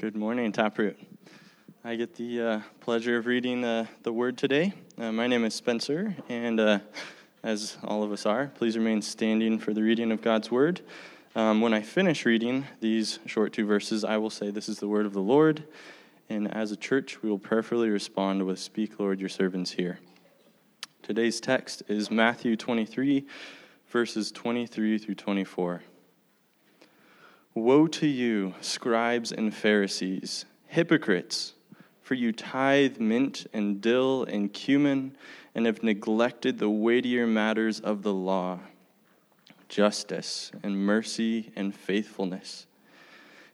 Good morning, Taproot. I get the pleasure of reading the Word today. My name is Spencer, and as all of us are, please remain standing for the reading of God's Word. When I finish reading these short two verses, I will say, "This is the Word of the Lord," and as a church, we will prayerfully respond with, "Speak, Lord, your servants hear." Today's text is Matthew 23, verses 23 through 24. "Woe to you, scribes and Pharisees, hypocrites, for you tithe mint and dill and cumin and have neglected the weightier matters of the law, justice and mercy and faithfulness.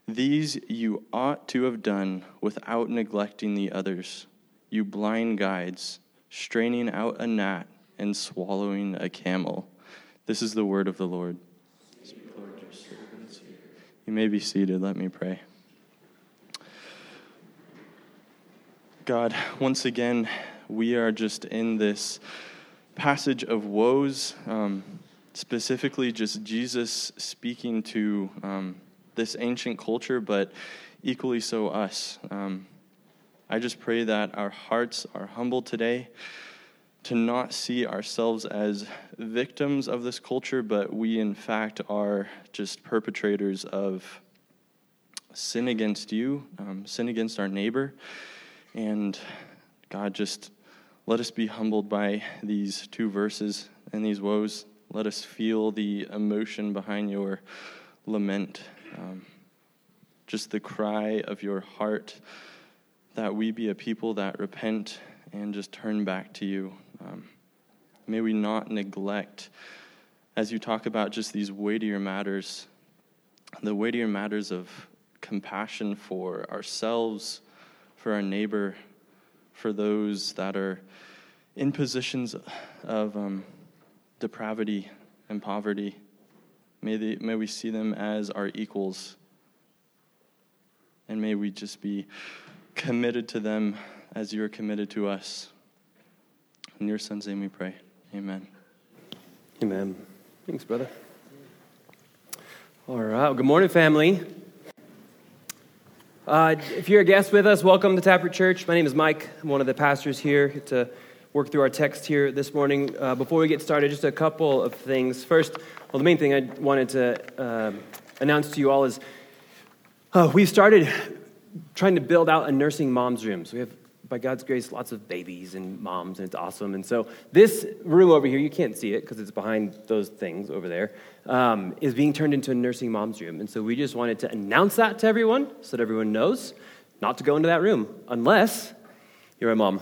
These you ought to have done without neglecting the others, you blind guides, straining out a gnat and swallowing a camel." This is the word of the Lord. You may be seated. Let me pray. God, once again, we are just in this passage of woes, specifically just Jesus speaking to this ancient culture, but equally so us. I just pray that our hearts are humble today to not see ourselves as victims of this culture, but we in fact are just perpetrators of sin against you, sin against our neighbor. And God, just let us be humbled by these two verses and these woes. Let us feel the emotion behind your lament, just the cry of your heart, that we be a people that repent and just turn back to you. May we not neglect, as you talk about just these weightier matters, the weightier matters of compassion for ourselves, for our neighbor, for those that are in positions of depravity and poverty. May we see them as our equals, and may we just be committed to them as you are committed to us. In your son's name we pray. Amen. Amen. Thanks, brother. All right. Well, good morning, family. If you're a guest with us, welcome to Taproot Church. My name is Mike. I'm one of the pastors here to work through our text here this morning. Before we get started, just a couple of things. First, well, the main thing I wanted to announce to you all is we've started trying to build out a nursing mom's room. So we have, by God's grace, lots of babies and moms, and it's awesome. And so this room over here, you can't see it because it's behind those things over there, is being turned into a nursing mom's room. And so we just wanted to announce that to everyone so that everyone knows not to go into that room unless you're a mom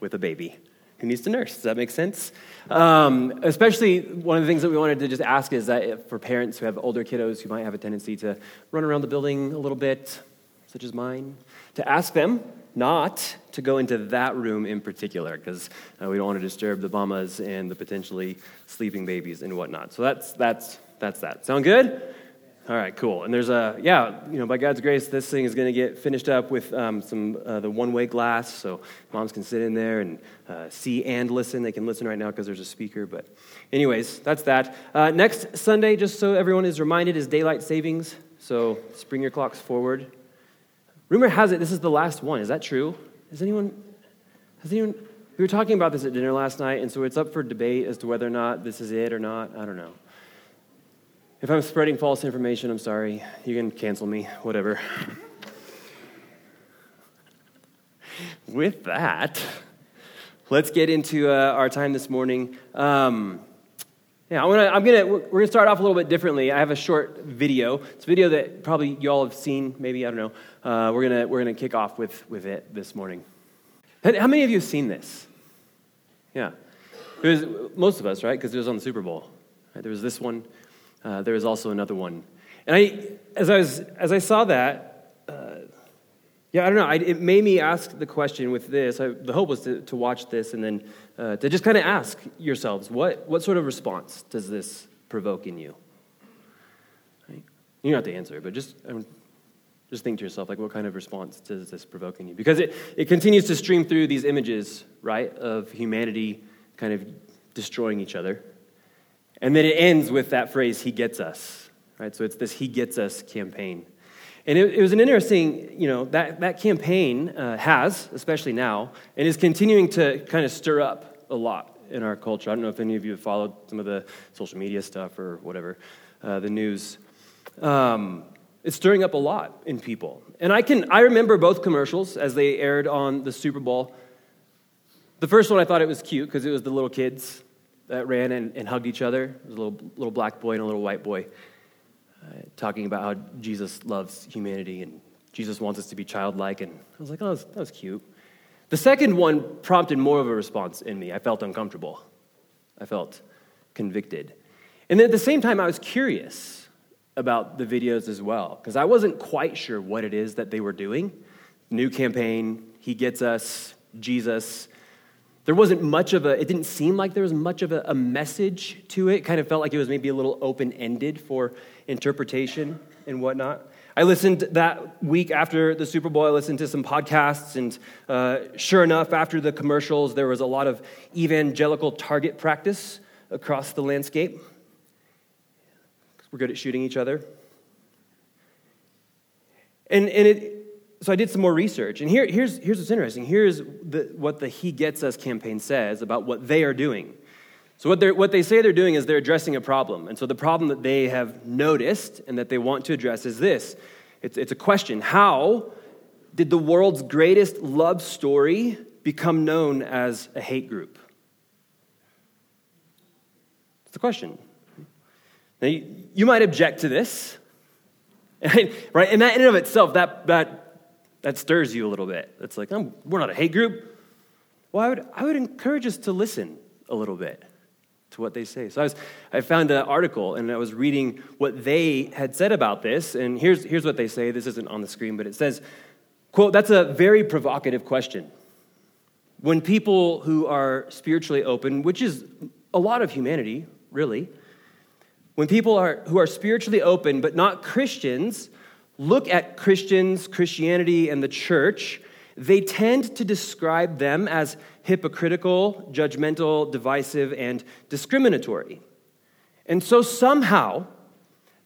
with a baby who needs to nurse. Does that make sense? Especially one of the things that we wanted to just ask is that for parents who have older kiddos who might have a tendency to run around the building a little bit, such as mine, to ask them not to go into that room in particular, because we don't want to disturb the mamas and the potentially sleeping babies and whatnot. So that's that. Sound good? All right, cool. And there's by God's grace, this thing is going to get finished up with the one-way glass, so moms can sit in there and see and listen. They can listen right now because there's a speaker. But anyways, that's that. Next Sunday, just so everyone is reminded, is daylight savings. So spring your clocks forward. Rumor has it this is the last one. Is that true? Has anyone? We were talking about this at dinner last night, and so it's up for debate as to whether or not this is it or not. I don't know. If I'm spreading false information, I'm sorry. You can cancel me, whatever. With that, let's get into our time this morning. We're gonna start off a little bit differently. I have a short video. It's a video that probably y'all have seen. Maybe I don't know. We're gonna kick off with it this morning. How many of you have seen this? Yeah, most of us, right? Because it was on the Super Bowl. Right? There was this one. There was also another one. And as I saw that, I don't know. It made me ask the question with this. The hope was to watch this and then to just kind of ask yourselves, what sort of response does this provoke in you? Right? You don't have to answer, but just think to yourself, like, what kind of response does this provoke in you? Because it continues to stream through these images, right, of humanity kind of destroying each other. And then it ends with that phrase, "He gets us," right? So it's this "He gets us" campaign. And it was an interesting, that campaign has, especially now, and is continuing to kind of stir up a lot in our culture. I don't know if any of you have followed some of the social media stuff or whatever, the news. It's stirring up a lot in people. And I remember both commercials as they aired on the Super Bowl. The first one I thought it was cute because it was the little kids that ran and hugged each other. It was a little black boy and a little white boy talking about how Jesus loves humanity and Jesus wants us to be childlike. And I was like, oh, that was cute. The second one prompted more of a response in me. I felt uncomfortable. I felt convicted. And then at the same time, I was curious about the videos as well, because I wasn't quite sure what it is that they were doing. New campaign, He Gets Us, Jesus. There wasn't much of it didn't seem like there was much of a message to it. It kind of felt like it was maybe a little open-ended for interpretation and whatnot. I listened that week after the Super Bowl, I listened to some podcasts, and sure enough, after the commercials, there was a lot of evangelical target practice across the landscape. We're good at shooting each other. So I did some more research. And here's what's interesting. Here's what the He Gets Us campaign says about what they are doing. So what they say they're doing is they're addressing a problem. And so the problem that they have noticed and that they want to address is this. It's a question. How did the world's greatest love story become known as a hate group? It's the question. Now, you might object to this, right? And that in and of itself, that stirs you a little bit. It's like, we're not a hate group. Well, I would encourage us to listen a little bit to what they say. So I found an article, and I was reading what they had said about this, and here's what they say. This isn't on the screen, but it says, quote, "That's a very provocative question. When people who are spiritually open, which is a lot of humanity, really, when people who are spiritually open but not Christians look at Christians, Christianity, and the church, they tend to describe them as hypocritical, judgmental, divisive, and discriminatory. And so somehow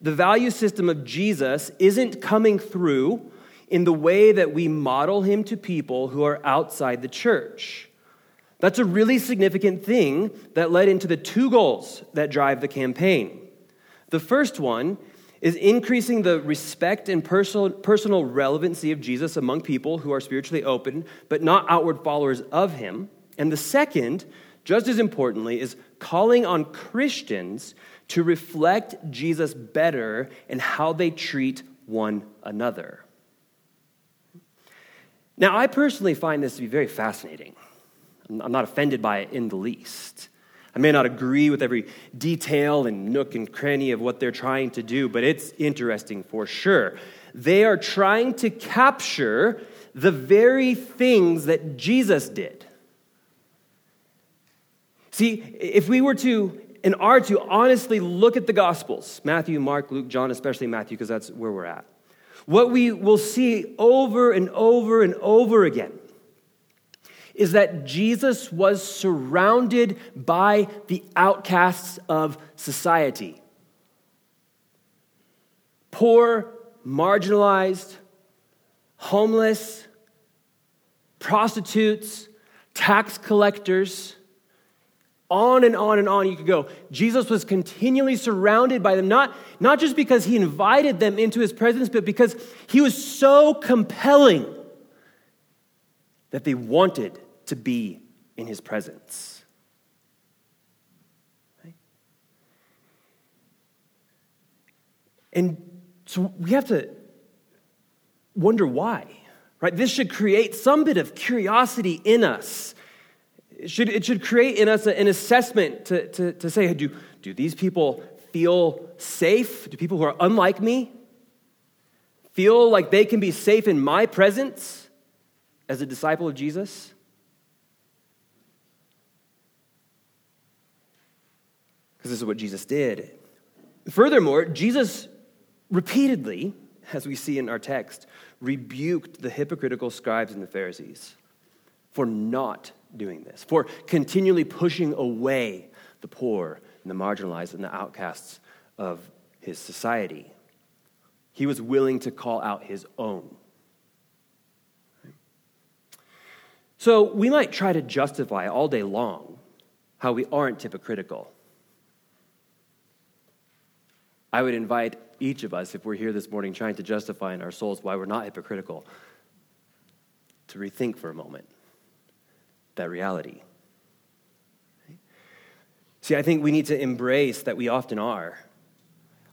the value system of Jesus isn't coming through in the way that we model him to people who are outside the church. That's a really significant thing that led into the two goals that drive the campaign. The first one is increasing the respect and personal relevancy of Jesus among people who are spiritually open, but not outward followers of him. And the second, just as importantly, is calling on Christians to reflect Jesus better in how they treat one another." Now, I personally find this to be very fascinating. I'm not offended by it in the least. I may not agree with every detail and nook and cranny of what they're trying to do, but it's interesting for sure. They are trying to capture the very things that Jesus did. See, if we were to and are to honestly look at the Gospels, Matthew, Mark, Luke, John, especially Matthew, because that's where we're at, what we will see over and over and over again is that Jesus was surrounded by the outcasts of society. Poor, marginalized, homeless, prostitutes, tax collectors, on and on and on you could go. Jesus was continually surrounded by them, not just because he invited them into his presence, but because he was so compelling that they wanted to be in his presence. Right? And so we have to wonder why, right? This should create some bit of curiosity in us. It should create in us an assessment to say, hey, do these people feel safe? Do people who are unlike me feel like they can be safe in my presence as a disciple of Jesus? Because this is what Jesus did. Furthermore, Jesus repeatedly, as we see in our text, rebuked the hypocritical scribes and the Pharisees for not doing this, for continually pushing away the poor and the marginalized and the outcasts of his society. He was willing to call out his own. So we might try to justify all day long how we aren't hypocritical. I would invite each of us, if we're here this morning trying to justify in our souls why we're not hypocritical, to rethink for a moment that reality. See, I think we need to embrace that we often are.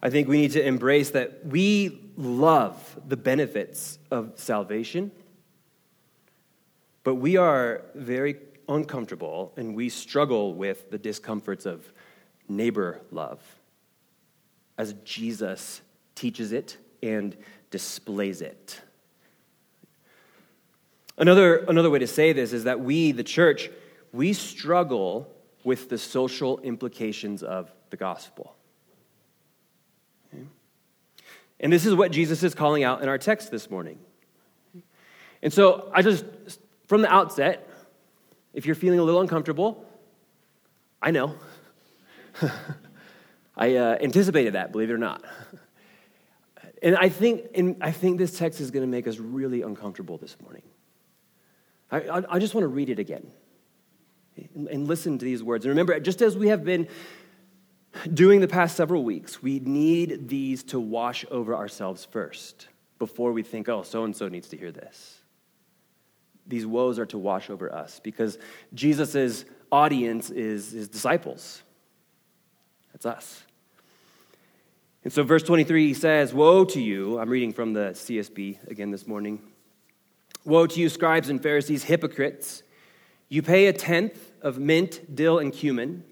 I think we need to embrace that we love the benefits of salvation, but we are very uncomfortable and we struggle with the discomforts of neighbor love as Jesus teaches it and displays it. Another way to say this is that we, the church, we struggle with the social implications of the gospel. Okay? And this is what Jesus is calling out in our text this morning. And so from the outset, if you're feeling a little uncomfortable, I know. I anticipated that, believe it or not. And I think this text is going to make us really uncomfortable this morning. I just want to read it again and listen to these words. And remember, just as we have been doing the past several weeks, we need these to wash over ourselves first before we think, oh, so-and-so needs to hear this. These woes are to wash over us because Jesus' audience is his disciples. That's us. And so verse 23, he says, woe to you. I'm reading from the CSB again this morning. Woe to you, scribes and Pharisees, hypocrites. You pay a tenth of mint, dill, and cumin,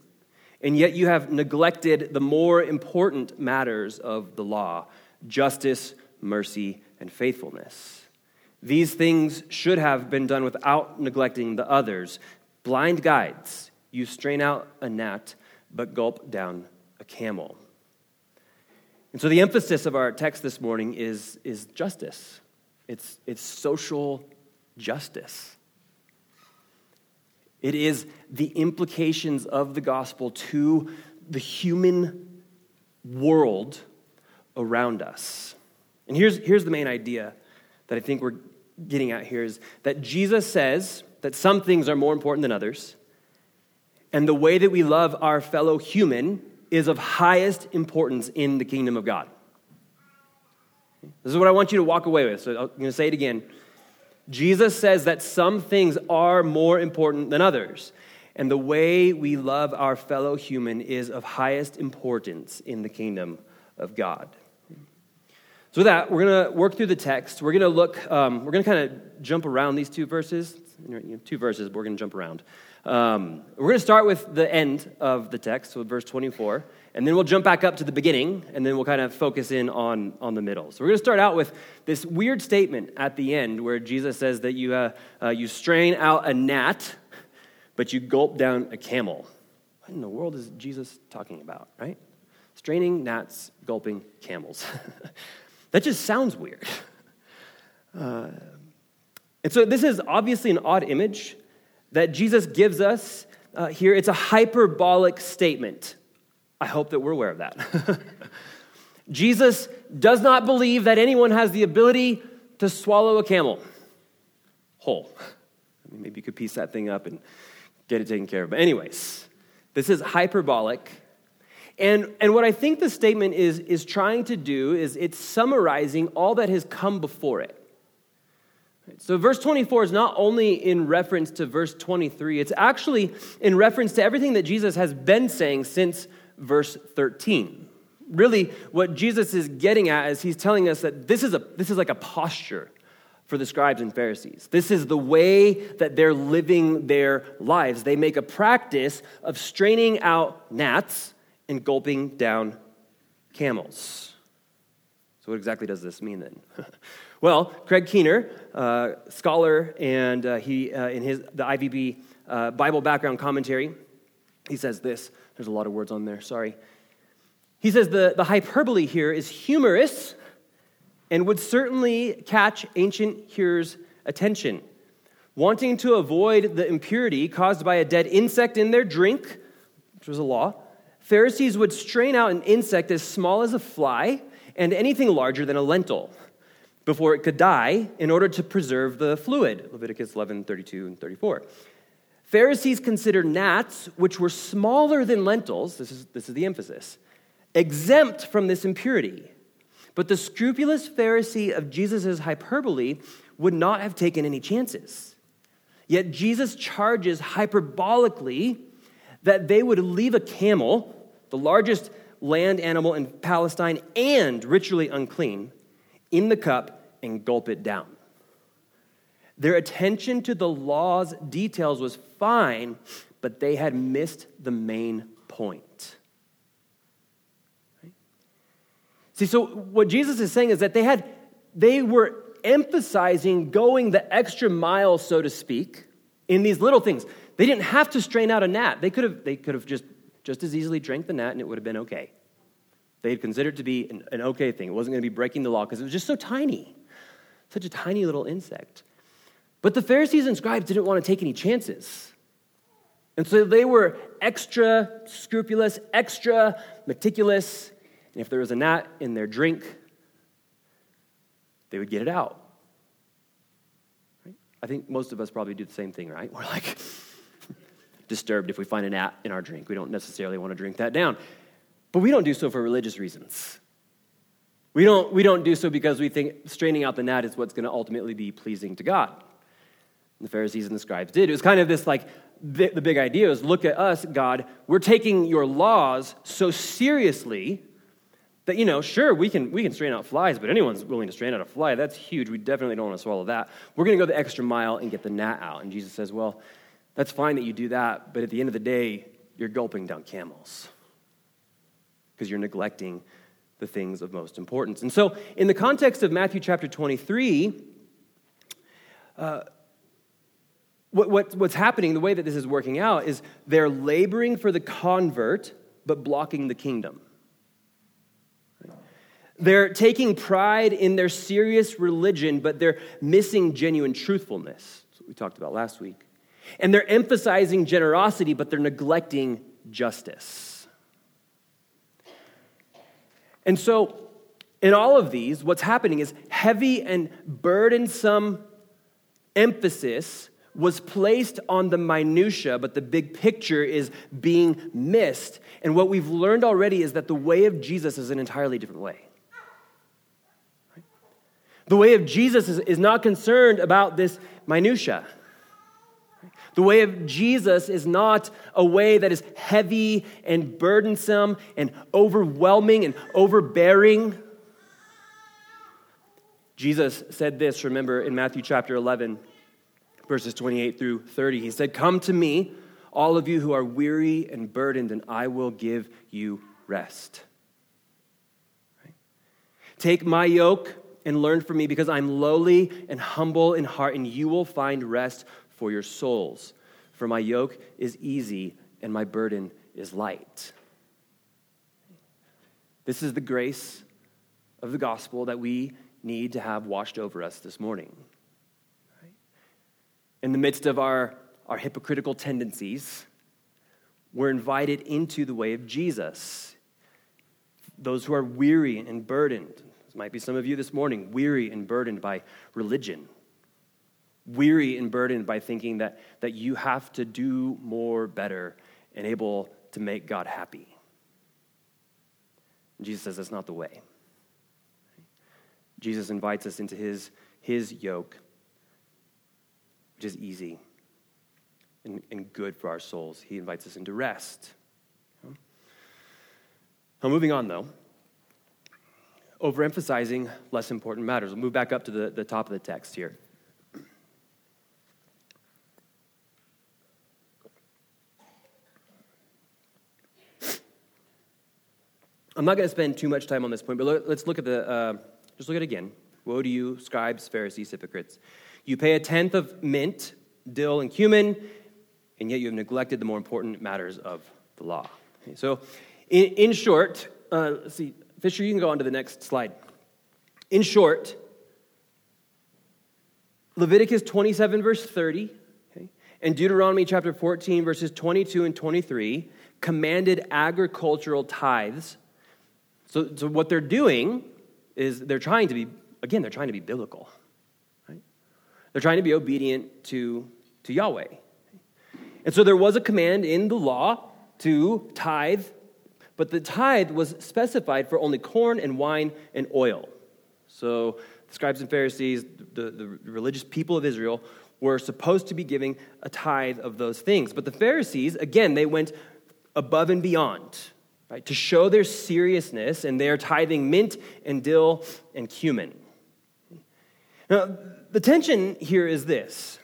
and yet you have neglected the more important matters of the law, justice, mercy, and faithfulness. These things should have been done without neglecting the others. Blind guides, you strain out a gnat, but gulp down a camel. And so the emphasis of our text this morning is justice. It's social justice. It is the implications of the gospel to the human world around us. And here's the main idea that I think we're getting at here is that Jesus says that some things are more important than others, and the way that we love our fellow human is of highest importance in the kingdom of God. This is what I want you to walk away with. So I'm going to say it again. Jesus says that some things are more important than others, and the way we love our fellow human is of highest importance in the kingdom of God. So with that, we're going to work through the text. We're going to jump around these two verses. Two verses, but we're going to jump around. We're going to start with the end of the text, so verse 24, and then we'll jump back up to the beginning, and then we'll kind of focus in on the middle. So we're going to start out with this weird statement at the end where Jesus says that you strain out a gnat, but you gulp down a camel. What in the world is Jesus talking about, right? Straining gnats, gulping camels. That just sounds weird. And so this is obviously an odd image that Jesus gives us here. It's a hyperbolic statement. I hope that we're aware of that. Jesus does not believe that anyone has the ability to swallow a camel whole. I mean, maybe you could piece that thing up and get it taken care of. But anyways, this is hyperbolic. And what I think the statement is trying to do is it's summarizing all that has come before it. So verse 24 is not only in reference to verse 23, it's actually in reference to everything that Jesus has been saying since verse 13. Really, what Jesus is getting at is he's telling us that this is like a posture for the scribes and Pharisees. This is the way that they're living their lives. They make a practice of straining out gnats and gulping down camels. So what exactly does this mean then? Well, Craig Keener, scholar, and in the IVB Bible background commentary, he says this. There's a lot of words on there, sorry. He says the hyperbole here is humorous and would certainly catch ancient hearers' attention. Wanting to avoid the impurity caused by a dead insect in their drink, which was a law, Pharisees would strain out an insect as small as a fly and anything larger than a lentil before it could die in order to preserve the fluid, Leviticus 11, 32, and 34. Pharisees considered gnats, which were smaller than lentils, this is the emphasis, exempt from this impurity. But the scrupulous Pharisee of Jesus' hyperbole would not have taken any chances. Yet Jesus charges hyperbolically that they would leave a camel, the largest land animal in Palestine and ritually unclean, in the cup and gulp it down. Their attention to the law's details was fine, but they had missed the main point. Right? See, so what Jesus is saying is that they were emphasizing going the extra mile, so to speak, in these little things. They didn't have to strain out a gnat. They could have just as easily drank the gnat and it would have been okay. They had considered it to be an okay thing. It wasn't going to be breaking the law because it was just so tiny, such a tiny little insect. But the Pharisees and scribes didn't want to take any chances. And so they were extra scrupulous, extra meticulous. And if there was a gnat in their drink, they would get it out. Right? I think most of us probably do the same thing, right? We're like disturbed if we find a gnat in our drink. We don't necessarily want to drink that down. But we don't do so for religious reasons. We don't do so because we think straining out the gnat is what's going to ultimately be pleasing to God. And the Pharisees and the scribes did. It was kind of this like, the big idea is, look at us, God. We're taking your laws so seriously that, you know, sure, we can strain out flies, but anyone's willing to strain out a fly. That's huge. We definitely don't want to swallow that. We're going to go the extra mile and get the gnat out. And Jesus says, well, that's fine that you do that, but at the end of the day, you're gulping down camels, because you're neglecting the things of most importance. And so in the context of Matthew chapter 23, what's happening, the way that this is working out, is they're laboring for the convert, but blocking the kingdom. They're taking pride in their serious religion, but they're missing genuine truthfulness. That's what we talked about last week. And they're emphasizing generosity, but they're neglecting justice. And so in all of these, what's happening is heavy and burdensome emphasis was placed on the minutia, but the big picture is being missed. And what we've learned already is that the way of Jesus is an entirely different way. Right? The way of Jesus is not concerned about this minutia. The way of Jesus is not a way that is heavy and burdensome and overwhelming and overbearing. Jesus said this, remember, in Matthew chapter 11, verses 28 through 30. He said, "Come to me, all of you who are weary and burdened, and I will give you rest. Right? Take my yoke and learn from me, because I'm lowly and humble in heart, and you will find rest for your souls, for my yoke is easy and my burden is light." This is the grace of the gospel that we need to have washed over us this morning. In the midst of our hypocritical tendencies, we're invited into the way of Jesus. Those who are weary and burdened, this might be some of you this morning, weary and burdened by religion, weary and burdened by thinking that you have to do more, better, and able to make God happy. And Jesus says that's not the way. Jesus invites us into his yoke, which is easy and good for our souls. He invites us into rest. Now, moving on, though, overemphasizing less important matters. We'll move back up to the top of the text here. I'm not going to spend too much time on this point, but let's look at just look at it again. Woe to you, scribes, Pharisees, hypocrites. You pay a tenth of mint, dill, and cumin, and yet you have neglected the more important matters of the law. Okay, so in short, let's see, Fisher, you can go on to the next slide. In short, Leviticus 27, verse 30, okay, and Deuteronomy chapter 14, verses 22 and 23, commanded agricultural tithes. So what they're doing is they're trying to be biblical. Right? They're trying to be obedient to Yahweh. And so there was a command in the law to tithe, but the tithe was specified for only corn and wine and oil. So the scribes and Pharisees, the religious people of Israel, were supposed to be giving a tithe of those things. But the Pharisees, again, they went above and beyond, right, to show their seriousness, and they are tithing mint and dill and cumin. Now, the tension here is this,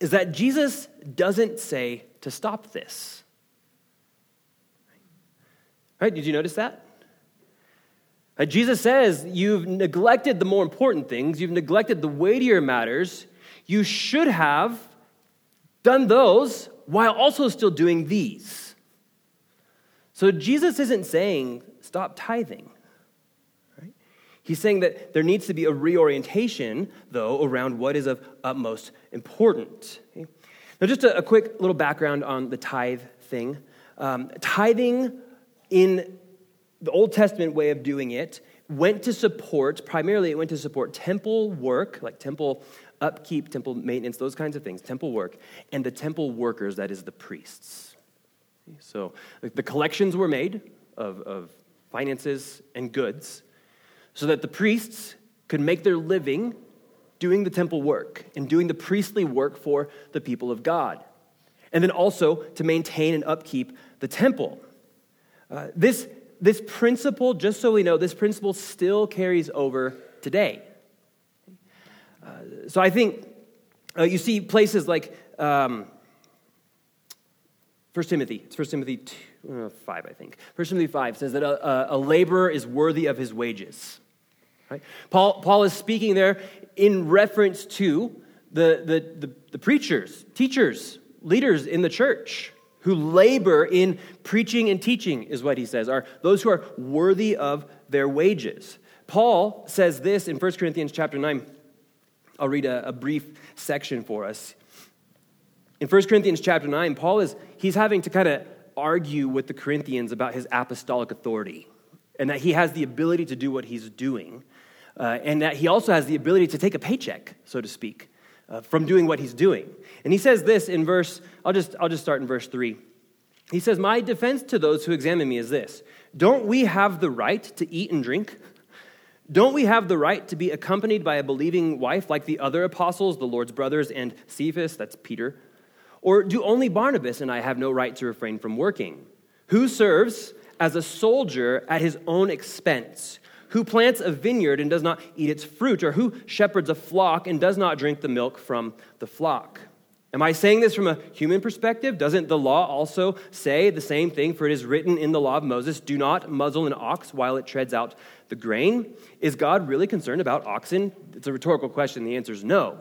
is that Jesus doesn't say to stop this. Right? Did you notice that? Jesus says, you've neglected the more important things. You've neglected the weightier matters. You should have done those while also still doing these. So Jesus isn't saying stop tithing. Right? He's saying that there needs to be a reorientation, though, around what is of utmost importance. Okay? Now, just a quick little background on the tithe thing. Tithing in the Old Testament way of doing it primarily it went to support temple work, like temple upkeep, temple maintenance, those kinds of things, temple work, and the temple workers, that is the priests. So the collections were made of finances and goods so that the priests could make their living doing the temple work and doing the priestly work for the people of God, and then also to maintain and upkeep the temple. This principle, just so we know, this principle still carries over today. So I think you see places like 1 Timothy 5, I think. 1 Timothy 5 says that a laborer is worthy of his wages. Right? Paul is speaking there in reference to the preachers, teachers, leaders in the church, who labor in preaching and teaching, is what he says, are those who are worthy of their wages. Paul says this in 1 Corinthians chapter 9. I'll read a brief section for us. In 1 Corinthians chapter 9, Paul he's having to kind of argue with the Corinthians about his apostolic authority and that he has the ability to do what he's doing, and that he also has the ability to take a paycheck, so to speak, from doing what he's doing. And he says this in verse, I'll just start in verse 3. He says, "My defense to those who examine me is this: don't we have the right to eat and drink? Don't we have the right to be accompanied by a believing wife like the other apostles, the Lord's brothers, and Cephas," that's Peter, "or do only Barnabas and I have no right to refrain from working? Who serves as a soldier at his own expense? Who plants a vineyard and does not eat its fruit? Or who shepherds a flock and does not drink the milk from the flock? Am I saying this from a human perspective? Doesn't the law also say the same thing? For it is written in the law of Moses, 'Do not muzzle an ox while it treads out the grain.' Is God really concerned about oxen?" It's a rhetorical question. The answer is no.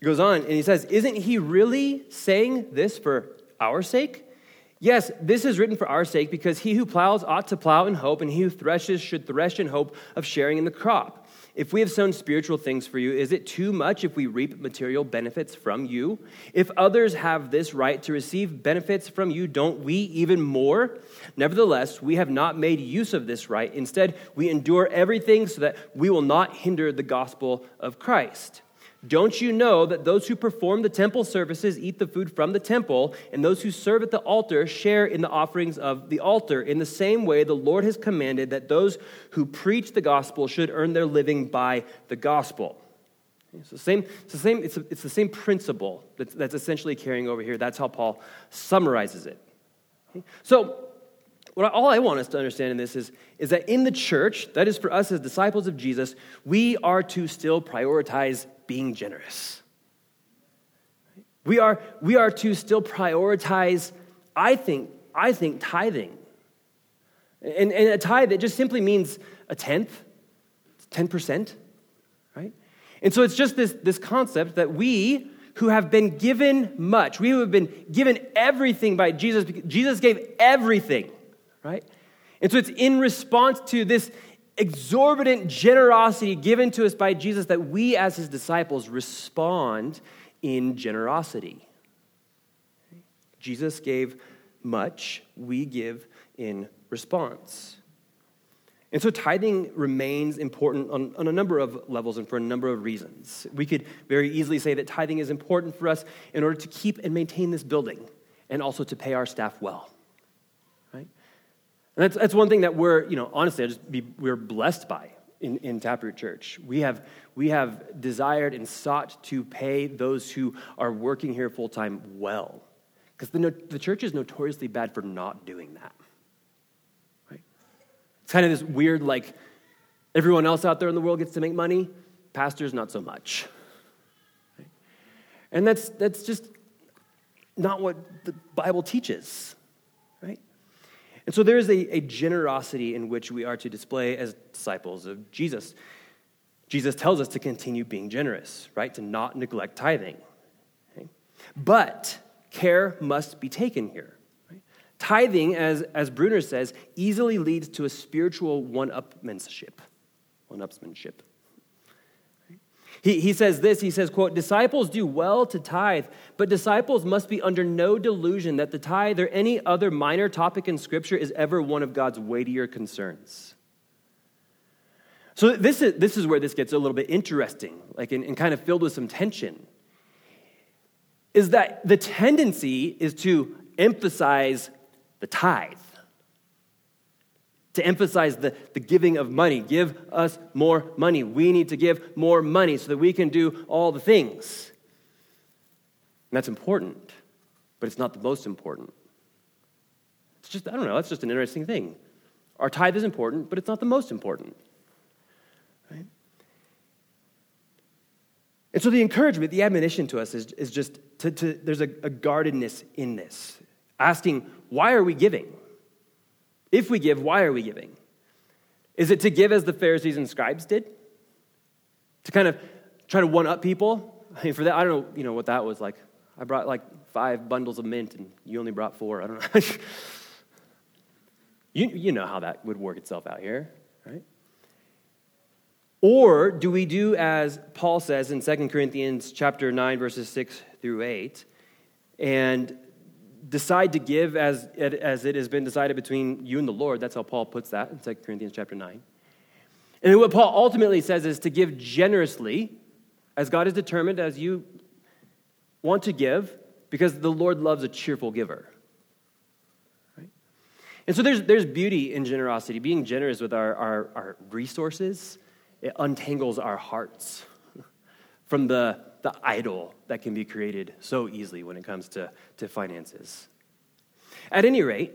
He goes on and he says, "Isn't he really saying this for our sake? Yes, this is written for our sake, because he who plows ought to plow in hope, and he who threshes should thresh in hope of sharing in the crop. If we have sown spiritual things for you, is it too much if we reap material benefits from you? If others have this right to receive benefits from you, don't we even more? Nevertheless, we have not made use of this right. Instead, we endure everything so that we will not hinder the gospel of Christ. Don't you know that those who perform the temple services eat the food from the temple, and those who serve at the altar share in the offerings of the altar? In the same way, the Lord has commanded that those who preach the gospel should earn their living by the gospel." It's the same principle that's essentially carrying over here. That's how Paul summarizes it. So all I want us to understand in this is that in the church, that is for us as disciples of Jesus, we are to still prioritize being generous. We are to still prioritize, I think tithing. And a tithe, it just simply means a tenth, 10%, right? And so it's just this concept that we who have been given much, we who have been given everything by Jesus, because Jesus gave everything, right? And so it's in response to this exorbitant generosity given to us by Jesus that we as his disciples respond in generosity. Jesus gave much, we give in response. And so tithing remains important on a number of levels and for a number of reasons. We could very easily say that tithing is important for us in order to keep and maintain this building and also to pay our staff well, right? And that's one thing that we're, you know, honestly, we're blessed by in Taproot Church. We have desired and sought to pay those who are working here full-time well, because the church is notoriously bad for not doing that. It's kind of this weird, like, everyone else out there in the world gets to make money, pastors not so much. Right? And that's just not what the Bible teaches, right? And so there is a generosity in which we are to display as disciples of Jesus. Jesus tells us to continue being generous, right? To not neglect tithing. Okay? But care must be taken here. Tithing, as Brunner says, easily leads to a spiritual one-upsmanship. He says this, he says, quote, "Disciples do well to tithe, but disciples must be under no delusion that the tithe or any other minor topic in Scripture is ever one of God's weightier concerns." So this is where this gets a little bit interesting, like, and kind of filled with some tension, is that the tendency is to emphasize the tithe, to emphasize the giving of money. Give us more money. We need to give more money so that we can do all the things. And that's important, but it's not the most important. It's just, I don't know, that's just an interesting thing. Our tithe is important, but it's not the most important. Right? And so the encouragement, the admonition to us is just, there's a guardedness in this. Asking, why are we giving? If we give, why are we giving? Is it to give as the Pharisees and scribes did? To kind of try to one-up people? I mean, for that, I don't know, you know, what that was like. I brought like 5 bundles of mint and you only brought 4. I don't know. You know how that would work itself out here, right? Or do we do as Paul says in 2 Corinthians chapter 9, verses 6 through 8, and decide to give as it has been decided between you and the Lord? That's how Paul puts that in 2 Corinthians chapter 9. And then what Paul ultimately says is to give generously, as God has determined, as you want to give, because the Lord loves a cheerful giver. Right? And so there's beauty in generosity, being generous with our resources. It untangles our hearts from the idol that can be created so easily when it comes to finances. At any rate,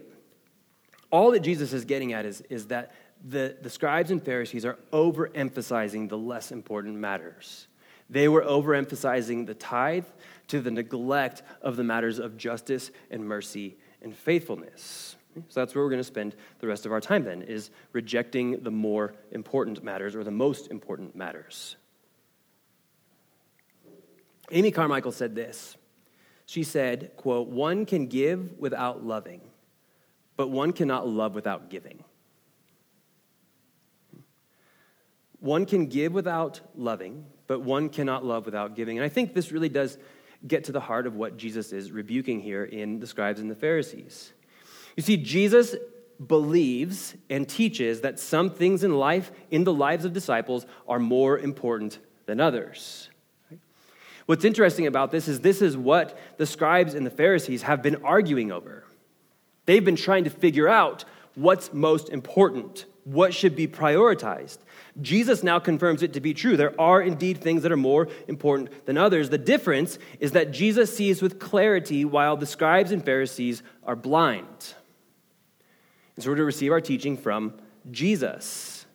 all that Jesus is getting at is that the scribes and Pharisees are overemphasizing the less important matters. They were overemphasizing the tithe to the neglect of the matters of justice and mercy and faithfulness. So that's where we're going to spend the rest of our time then, is rejecting the more important matters or the most important matters. Amy Carmichael said this. She said, quote, "One can give without loving, but one cannot love without giving." One can give without loving, but one cannot love without giving. And I think this really does get to the heart of what Jesus is rebuking here in the scribes and the Pharisees. You see, Jesus believes and teaches that some things in life, in the lives of disciples, are more important than others. What's interesting about this is what the scribes and the Pharisees have been arguing over. They've been trying to figure out what's most important, what should be prioritized. Jesus now confirms it to be true. There are indeed things that are more important than others. The difference is that Jesus sees with clarity while the scribes and Pharisees are blind. And so we're to receive our teaching from Jesus.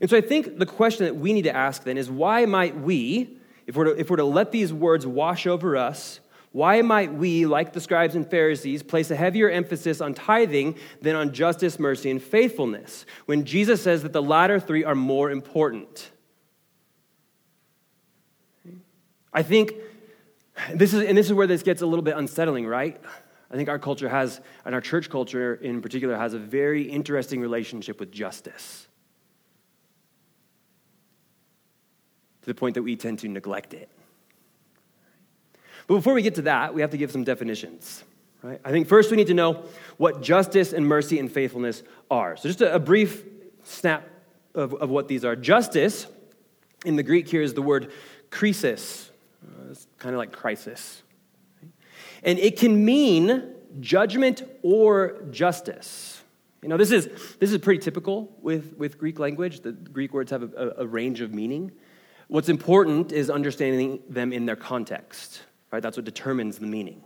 And so I think the question that we need to ask then is, why might we, if we're to let these words wash over us, why might we, like the scribes and Pharisees, place a heavier emphasis on tithing than on justice, mercy, and faithfulness, when Jesus says that the latter three are more important? I think this is where this gets a little bit unsettling, right? I think our culture has, and our church culture in particular, has a very interesting relationship with justice, to the point that we tend to neglect it. But before we get to that, we have to give some definitions. right? I think first we need to know what justice and mercy and faithfulness are. So just a brief snap of what these are. Justice, in the Greek here, is the word krisis. It's kind of like crisis. Right? And it can mean judgment or justice. You know, this is pretty typical with Greek language. The Greek words have a range of meaning. What's important is understanding them in their context, right? That's what determines the meaning.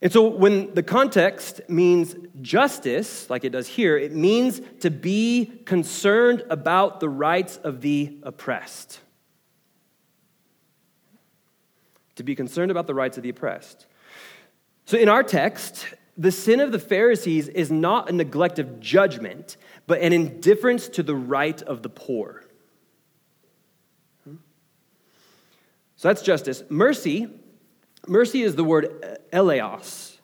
And so when the context means justice, like it does here, it means to be concerned about the rights of the oppressed. To be concerned about the rights of the oppressed. So in our text, the sin of the Pharisees is not a neglect of judgment, but an indifference to the right of the poor. So that's justice. Mercy is the word eleos.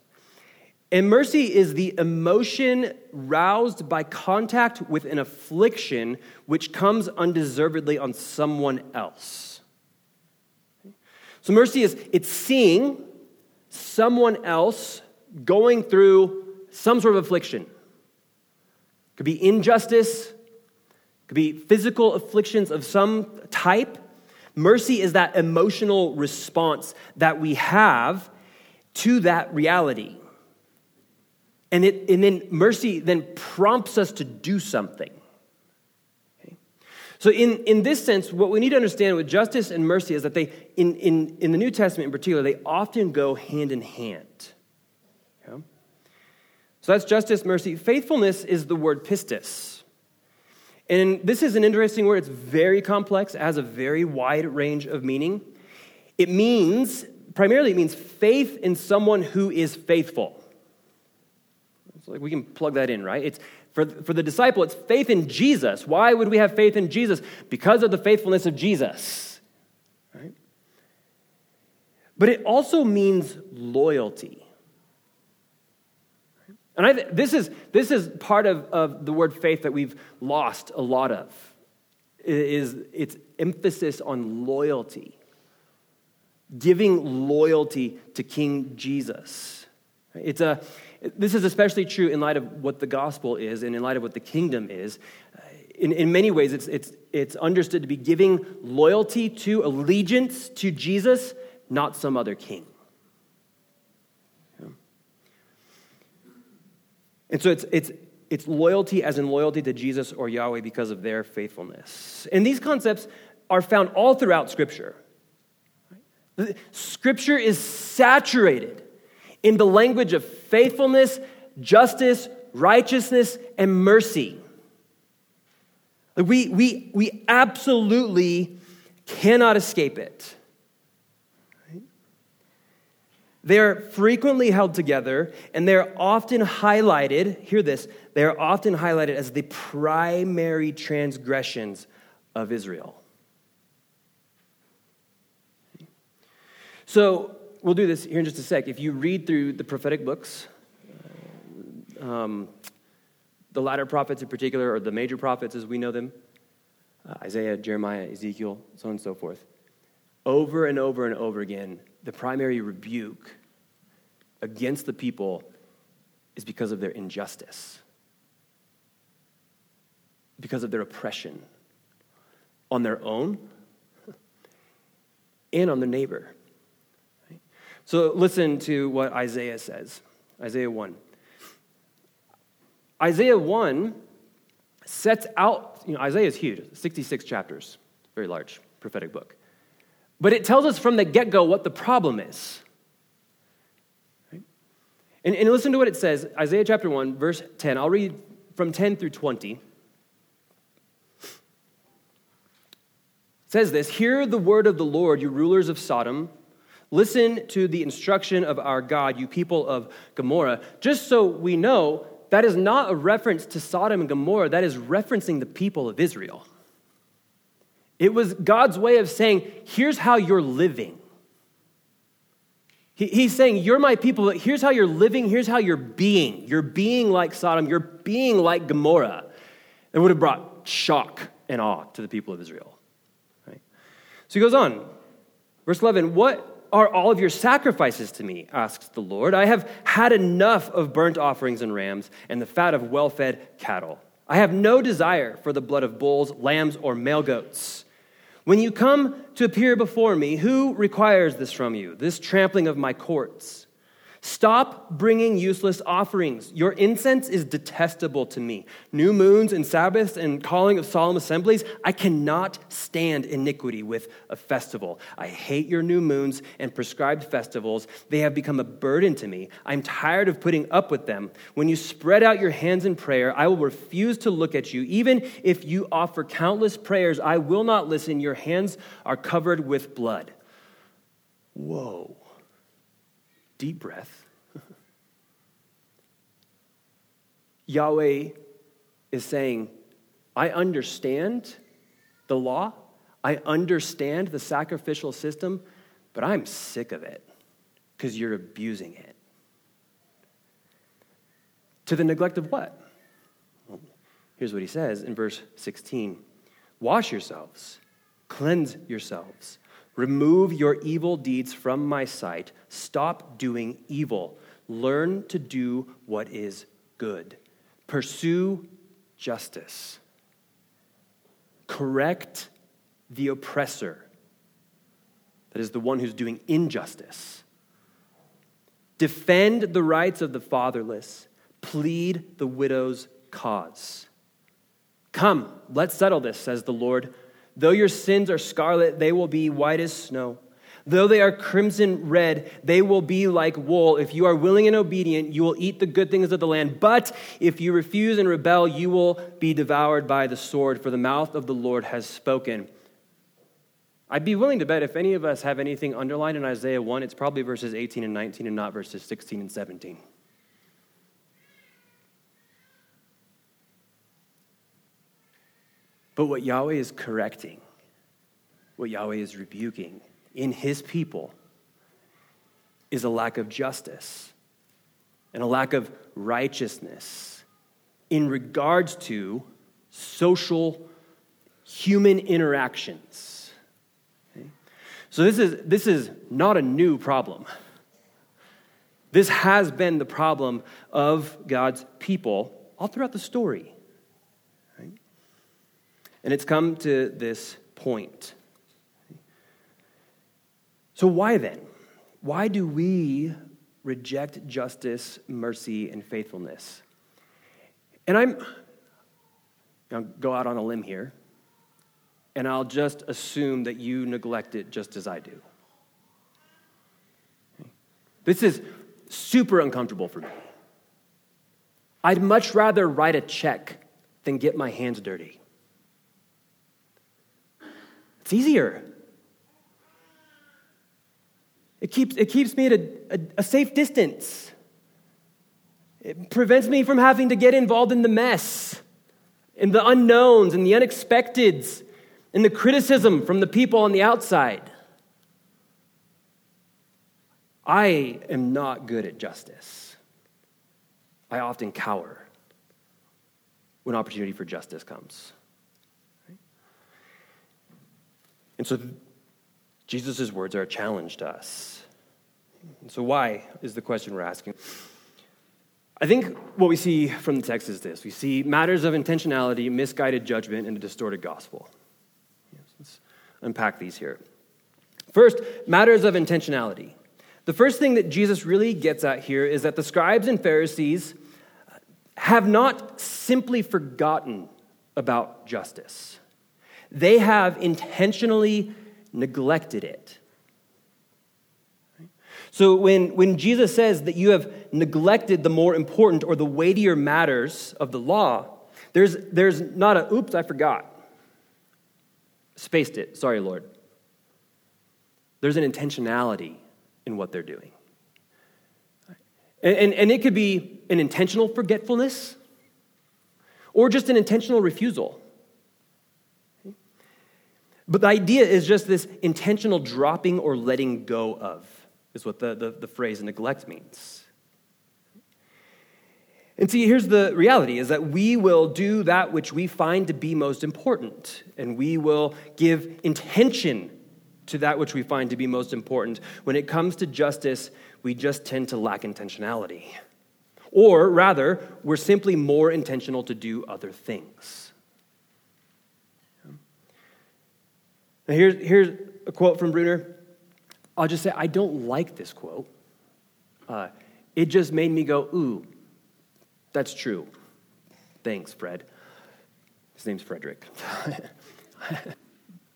And mercy is the emotion roused by contact with an affliction which comes undeservedly on someone else. So mercy is, it's seeing someone else going through some sort of affliction. Could be injustice, could be physical afflictions of some type. Mercy is that emotional response that we have to that reality. And then mercy then prompts us to do something. Okay? So in this sense, what we need to understand with justice and mercy is that they, in the New Testament in particular, they often go hand in hand. Okay? So that's justice, mercy. Faithfulness is the word pistis. And this is an interesting word. It's very complex. It has a very wide range of meaning. It means faith in someone who is faithful. It's like we can plug that in, right? It's for the disciple, it's faith in Jesus. Why would we have faith in Jesus? Because of the faithfulness of Jesus, right? But it also means loyalty. And this is part of the word faith that we've lost a lot of, is its emphasis on loyalty, giving loyalty to King Jesus. This is especially true in light of what the gospel is and in light of what the kingdom is. In many ways, it's understood to be giving loyalty to, allegiance to Jesus, not some other king. And so it's loyalty as in loyalty to Jesus or Yahweh because of their faithfulness. And these concepts are found all throughout Scripture. Scripture is saturated in the language of faithfulness, justice, righteousness, and mercy. We absolutely cannot escape it. They are frequently held together, and they're often highlighted, hear this, they are often highlighted as the primary transgressions of Israel. So we'll do this here in just a sec. If you read through the prophetic books, the latter prophets in particular, or the major prophets as we know them, Isaiah, Jeremiah, Ezekiel, so on and so forth, over and over and over again, the primary rebuke against the people is because of their injustice, because of their oppression on their own and on their neighbor. So listen to what Isaiah says, Isaiah 1. Isaiah 1 sets out, Isaiah is huge, 66 chapters, very large prophetic book. But it tells us from the get-go what the problem is. Right? And listen to what it says, Isaiah chapter 1, verse 10. I'll read from 10 through 20. It says this, "Hear the word of the Lord, you rulers of Sodom. Listen to the instruction of our God, you people of Gomorrah." Just so we know, that is not a reference to Sodom and Gomorrah. That is referencing the people of Israel. It was God's way of saying, here's how you're living. He's saying, you're my people, but here's how you're living, here's how you're being. You're being like Sodom, you're being like Gomorrah. It would have brought shock and awe to the people of Israel. Right? So he goes on, verse 11, "What are all of your sacrifices to me, asks the Lord. I have had enough of burnt offerings and rams and the fat of well-fed cattle. I have no desire for the blood of bulls, lambs, or male goats. When you come to appear before me, who requires this from you, this trampling of my courts? Stop bringing useless offerings. Your incense is detestable to me. New moons and Sabbaths and calling of solemn assemblies, I cannot stand iniquity with a festival. I hate your new moons and prescribed festivals. They have become a burden to me. I'm tired of putting up with them. When you spread out your hands in prayer, I will refuse to look at you. Even if you offer countless prayers, I will not listen. Your hands are covered with blood. Whoa. Deep breath. Yahweh is saying, I understand the law. I understand the sacrificial system, but I'm sick of it because you're abusing it. To the neglect of what? Well, here's what he says in verse 16. Wash yourselves, cleanse yourselves. Remove your evil deeds from my sight. Stop doing evil. Learn to do what is good. Pursue justice. Correct the oppressor. That is the one who's doing injustice. Defend the rights of the fatherless. Plead the widow's cause. Come, let's settle this, says the Lord. Though your sins are scarlet, they will be white as snow. Though they are crimson red, they will be like wool. If you are willing and obedient, you will eat the good things of the land. But if you refuse and rebel, you will be devoured by the sword, for the mouth of the Lord has spoken. I'd be willing to bet if any of us have anything underlined in Isaiah 1, it's probably verses 18 and 19 and not verses 16 and 17. But what Yahweh is correcting, what Yahweh is rebuking in his people is a lack of justice and a lack of righteousness in regards to social human interactions. Okay? So this is not a new problem. This has been the problem of God's people all throughout the story. And it's come to this point. So why then? Why do we reject justice, mercy, and faithfulness? And I'm going to go out on a limb here, and I'll just assume that you neglect it just as I do. This is super uncomfortable for me. I'd much rather write a check than get my hands dirty. It's easier. It keeps me at a safe distance. It prevents me from having to get involved in the mess, in the unknowns, in the unexpecteds, in the criticism from the people on the outside. I am not good at justice. I often cower when opportunity for justice comes. And so Jesus' words are a challenge to us. And so why is the question we're asking. I think what we see from the text is this. We see matters of intentionality, misguided judgment, and a distorted gospel. Let's unpack these here. First, matters of intentionality. The first thing that Jesus really gets at here is that the scribes and Pharisees have not simply forgotten about justice. They have intentionally neglected it. So when Jesus says that you have neglected the more important or the weightier matters of the law, there's not a, oops, I forgot. Spaced it. Sorry, Lord. There's an intentionality in what they're doing. And it could be an intentional forgetfulness or just an intentional refusal. But the idea is just this intentional dropping or letting go of, is what the phrase neglect means. And see, here's the reality, is that we will do that which we find to be most important, and we will give intention to that which we find to be most important. When it comes to justice, we just tend to lack intentionality. Or rather, we're simply more intentional to do other things. Now here's a quote from Brunner. I'll just say, I don't like this quote. It just made me go, ooh, that's true. Thanks, Fred. His name's Frederick.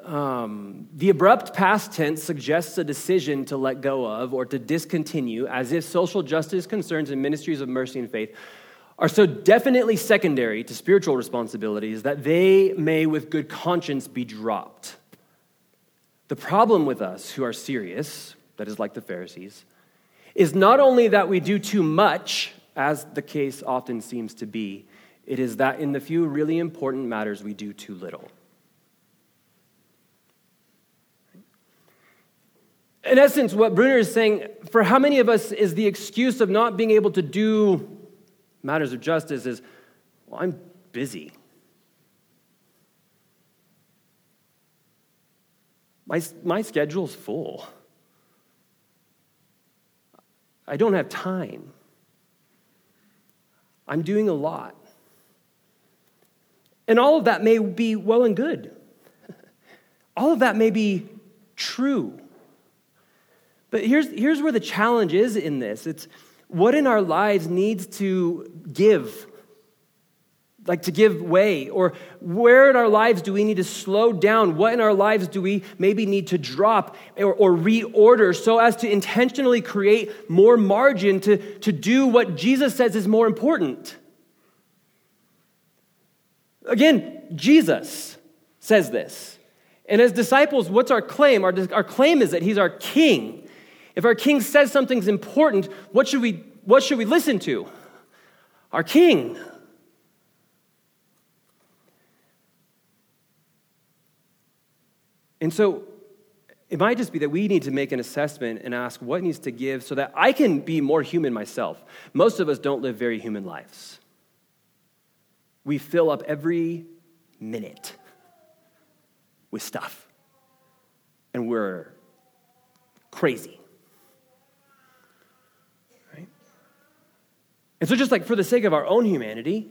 The abrupt past tense suggests a decision to let go of or to discontinue, as if social justice concerns and ministries of mercy and faith are so definitely secondary to spiritual responsibilities that they may with good conscience be dropped. The problem with us who are serious, that is like the Pharisees, is not only that we do too much, as the case often seems to be, it is that in the few really important matters we do too little. In essence, what Brunner is saying, for how many of us is the excuse of not being able to do matters of justice is, well, I'm busy. My schedule's full. I don't have time. I'm doing a lot. And all of that may be well and good. All of that may be true. But here's where the challenge is in this. It's what in our lives needs to give, like to give way, or where in our lives do we need to slow down? What in our lives do we maybe need to drop or reorder so as to intentionally create more margin to do what Jesus says is more important? Again, Jesus says this. And as disciples, what's our claim? Our claim is that he's our king. If our king says something's important, what should we listen to? Our king. And so it might just be that we need to make an assessment and ask what needs to give so that I can be more human myself. Most of us don't live very human lives. We fill up every minute with stuff, and we're crazy, right? And so just like for the sake of our own humanity,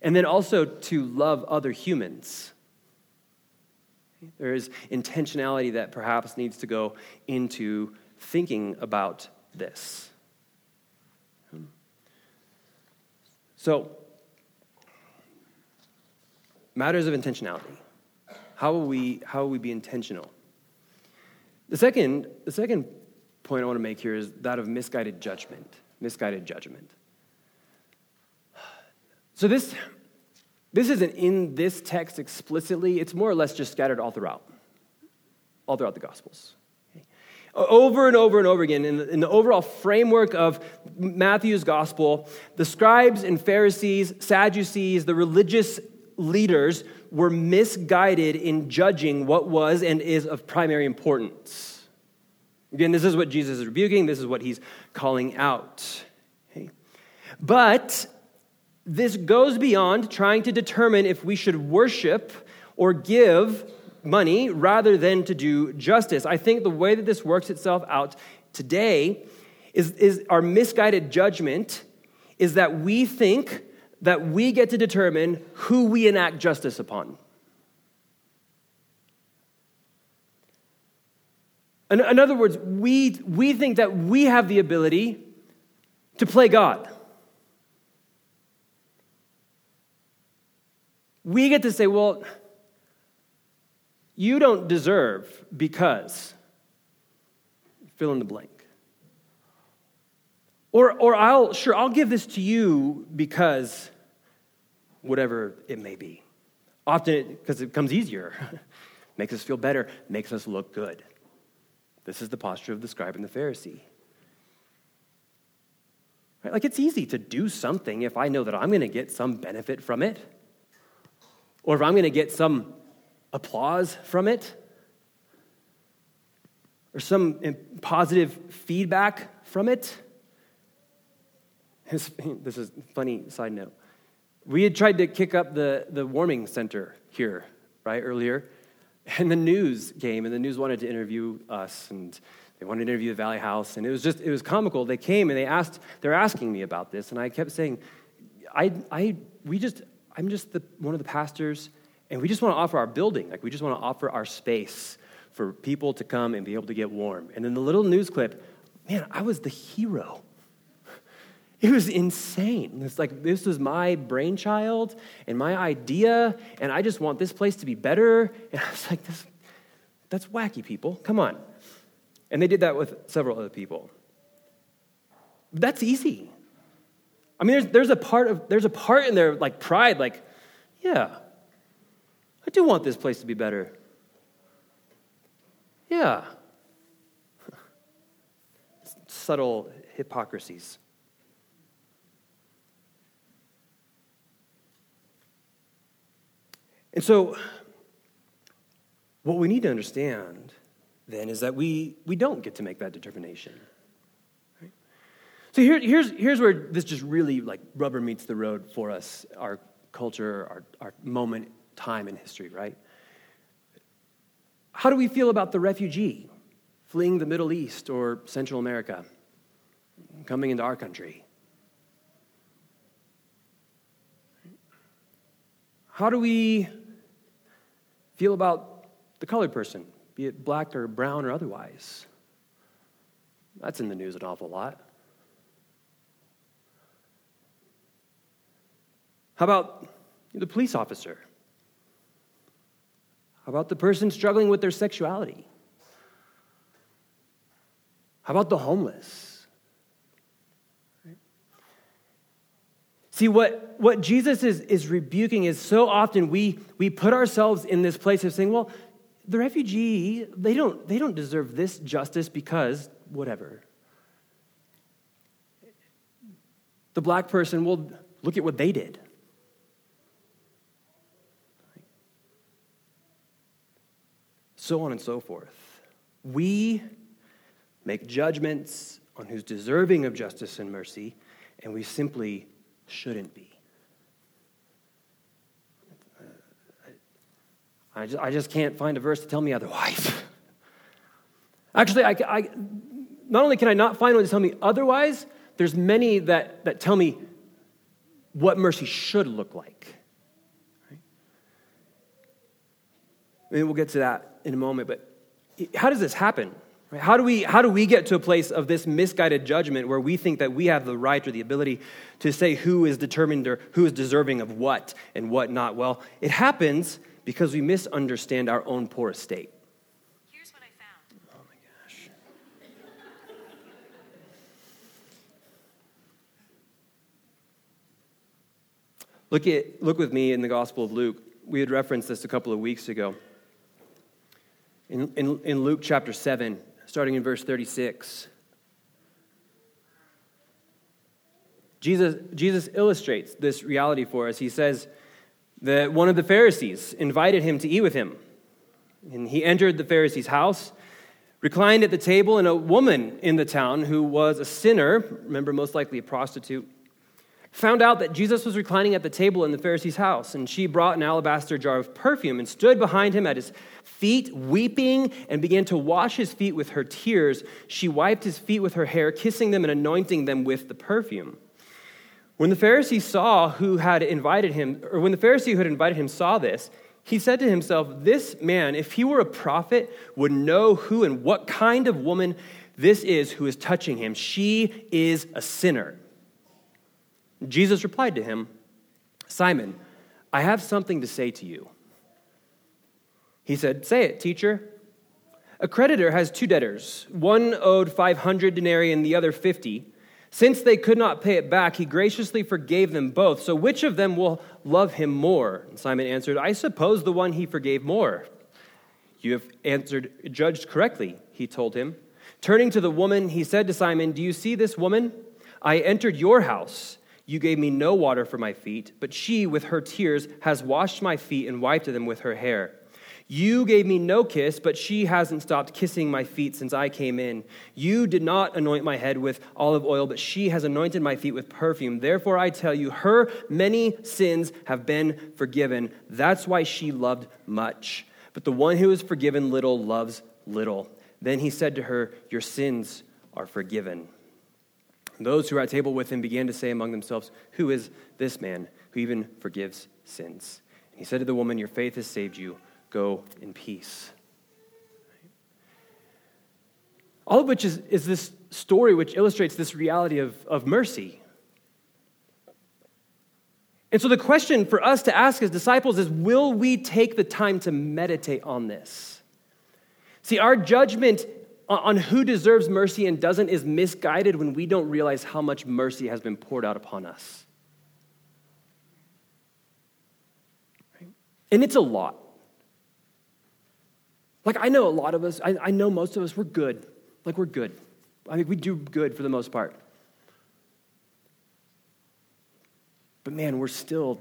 and then also to love other humans, there is intentionality that perhaps needs to go into thinking about this. So, matters of intentionality. How will we be intentional? The second point I want to make here is that of misguided judgment. So this isn't in this text explicitly. It's more or less just scattered all throughout the Gospels. Over and over and over again, in the overall framework of Matthew's Gospel, the scribes and Pharisees, Sadducees, the religious leaders were misguided in judging what was and is of primary importance. Again, this is what Jesus is rebuking. This is what he's calling out. Okay. But this goes beyond trying to determine if we should worship or give money rather than to do justice. I think the way that this works itself out today is our misguided judgment is that we think that we get to determine who we enact justice upon. In other words, we think that we have the ability to play God. We get to say, well, you don't deserve because fill in the blank. Or I'll give this to you because whatever it may be. Often, because it comes easier, makes us feel better, makes us look good. This is the posture of the scribe and the Pharisee. Right? Like, it's easy to do something if I know that I'm going to get some benefit from it, or if I'm going to get some applause from it, or some positive feedback from it. This is a funny side note. We had tried to kick up the warming center here, right, earlier. And the news came, and the news wanted to interview us, and they wanted to interview the Valley House, and it was comical. They came and they're asking me about this, and I kept saying, I'm just one of the pastors, and we just want to offer our building, like we just want to offer our space for people to come and be able to get warm. And then the little news clip, man, I was the hero. It was insane. It's like, this was my brainchild and my idea, and I just want this place to be better. And I was like, that's wacky, people. Come on. And they did that with several other people. That's easy. I mean, there's a part in their like pride, like, yeah, I do want this place to be better. Yeah. Subtle hypocrisies. And so what we need to understand then is that we don't get to make that determination. Right? So here's where this just really like rubber meets the road for us, our culture, our moment, time in history, right? How do we feel about the refugee fleeing the Middle East or Central America coming into our country? How do we feel about the colored person, be it black or brown or otherwise? That's in the news an awful lot. How about the police officer? How about the person struggling with their sexuality? How about the homeless? Right. See, what Jesus is rebuking is so often we put ourselves in this place of saying, well, the refugee, they don't deserve this justice because whatever. The black person, well, look at what they did. So on and so forth. We make judgments on who's deserving of justice and mercy, and we simply shouldn't be. I just can't find a verse to tell me otherwise. Actually, I not only can I not find one to tell me otherwise, there's many that tell me what mercy should look like. Right? Maybe we'll get to that in a moment, but how does this happen? How do we get to a place of this misguided judgment where we think that we have the right or the ability to say who is determined or who is deserving of what and what not? Well, it happens because we misunderstand our own poor estate. Here's what I found. Oh my gosh. Look with me in the Gospel of Luke. We had referenced this a couple of weeks ago. In Luke chapter 7, starting in verse 36, Jesus illustrates this reality for us. He says that one of the Pharisees invited him to eat with him. And he entered the Pharisee's house, reclined at the table, and a woman in the town who was a sinner, remember, most likely a prostitute, found out that Jesus was reclining at the table in the Pharisee's house, and she brought an alabaster jar of perfume and stood behind him at his feet, weeping, and began to wash his feet with her tears. She wiped his feet with her hair, kissing them and anointing them with the perfume. When the Pharisee who had invited him saw this, he said to himself, "This man, if he were a prophet, would know who and what kind of woman this is who is touching him. She is a sinner." Jesus replied to him, "Simon, I have something to say to you." He said, "Say it, teacher." "A creditor has two debtors. One owed 500 denarii and the other 50. Since they could not pay it back, he graciously forgave them both. So which of them will love him more?" And Simon answered, "I suppose the one he forgave more." "You have judged correctly," he told him. Turning to the woman, he said to Simon, "Do you see this woman? I entered your house. You gave me no water for my feet, but she, with her tears, has washed my feet and wiped them with her hair. You gave me no kiss, but she hasn't stopped kissing my feet since I came in. You did not anoint my head with olive oil, but she has anointed my feet with perfume. Therefore, I tell you, her many sins have been forgiven. That's why she loved much. But the one who is forgiven little loves little. Then he said to her, your sins are forgiven. And those who were at table with him began to say among themselves, who is this man who even forgives sins? And he said to the woman, your faith has saved you. Go in peace. All of which is this story which illustrates this reality of mercy. And so the question for us to ask as disciples is, will we take the time to meditate on this? See, our judgment on who deserves mercy and doesn't is misguided when we don't realize how much mercy has been poured out upon us. Right? And it's a lot. Like, I know a lot of us, I know most of us, we're good. Like, we're good. I mean, we do good for the most part. But man, we're still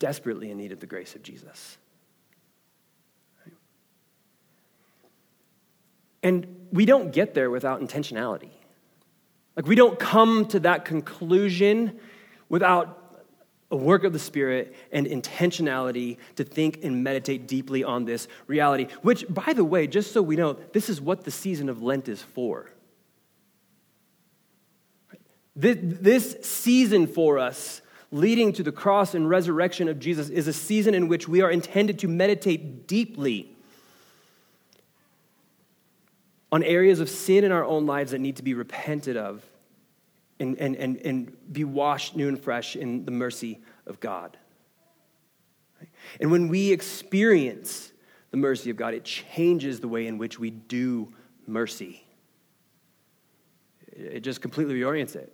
desperately in need of the grace of Jesus. Right? And we don't get there without intentionality. Like, we don't come to that conclusion without a work of the Spirit and intentionality to think and meditate deeply on this reality, which, by the way, just so we know, this is what the season of Lent is for. This season for us, leading to the cross and resurrection of Jesus, is a season in which we are intended to meditate deeply on areas of sin in our own lives that need to be repented of, and be washed new and fresh in the mercy of God. And when we experience the mercy of God, it changes the way in which we do mercy. It just completely reorients it.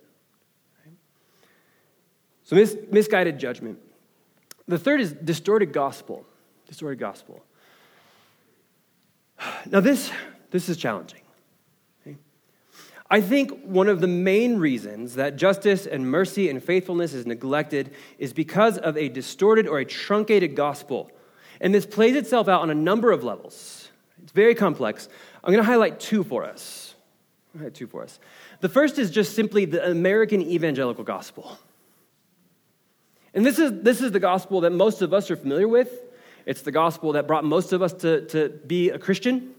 So misguided judgment. The third is distorted gospel. Distorted gospel. Now this is challenging. I think one of the main reasons that justice and mercy and faithfulness is neglected is because of a distorted or a truncated gospel. And this plays itself out on a number of levels. It's very complex. I'm going to highlight two for us. The first is just simply the American evangelical gospel. And this is the gospel that most of us are familiar with. It's the gospel that brought most of us to be a Christian.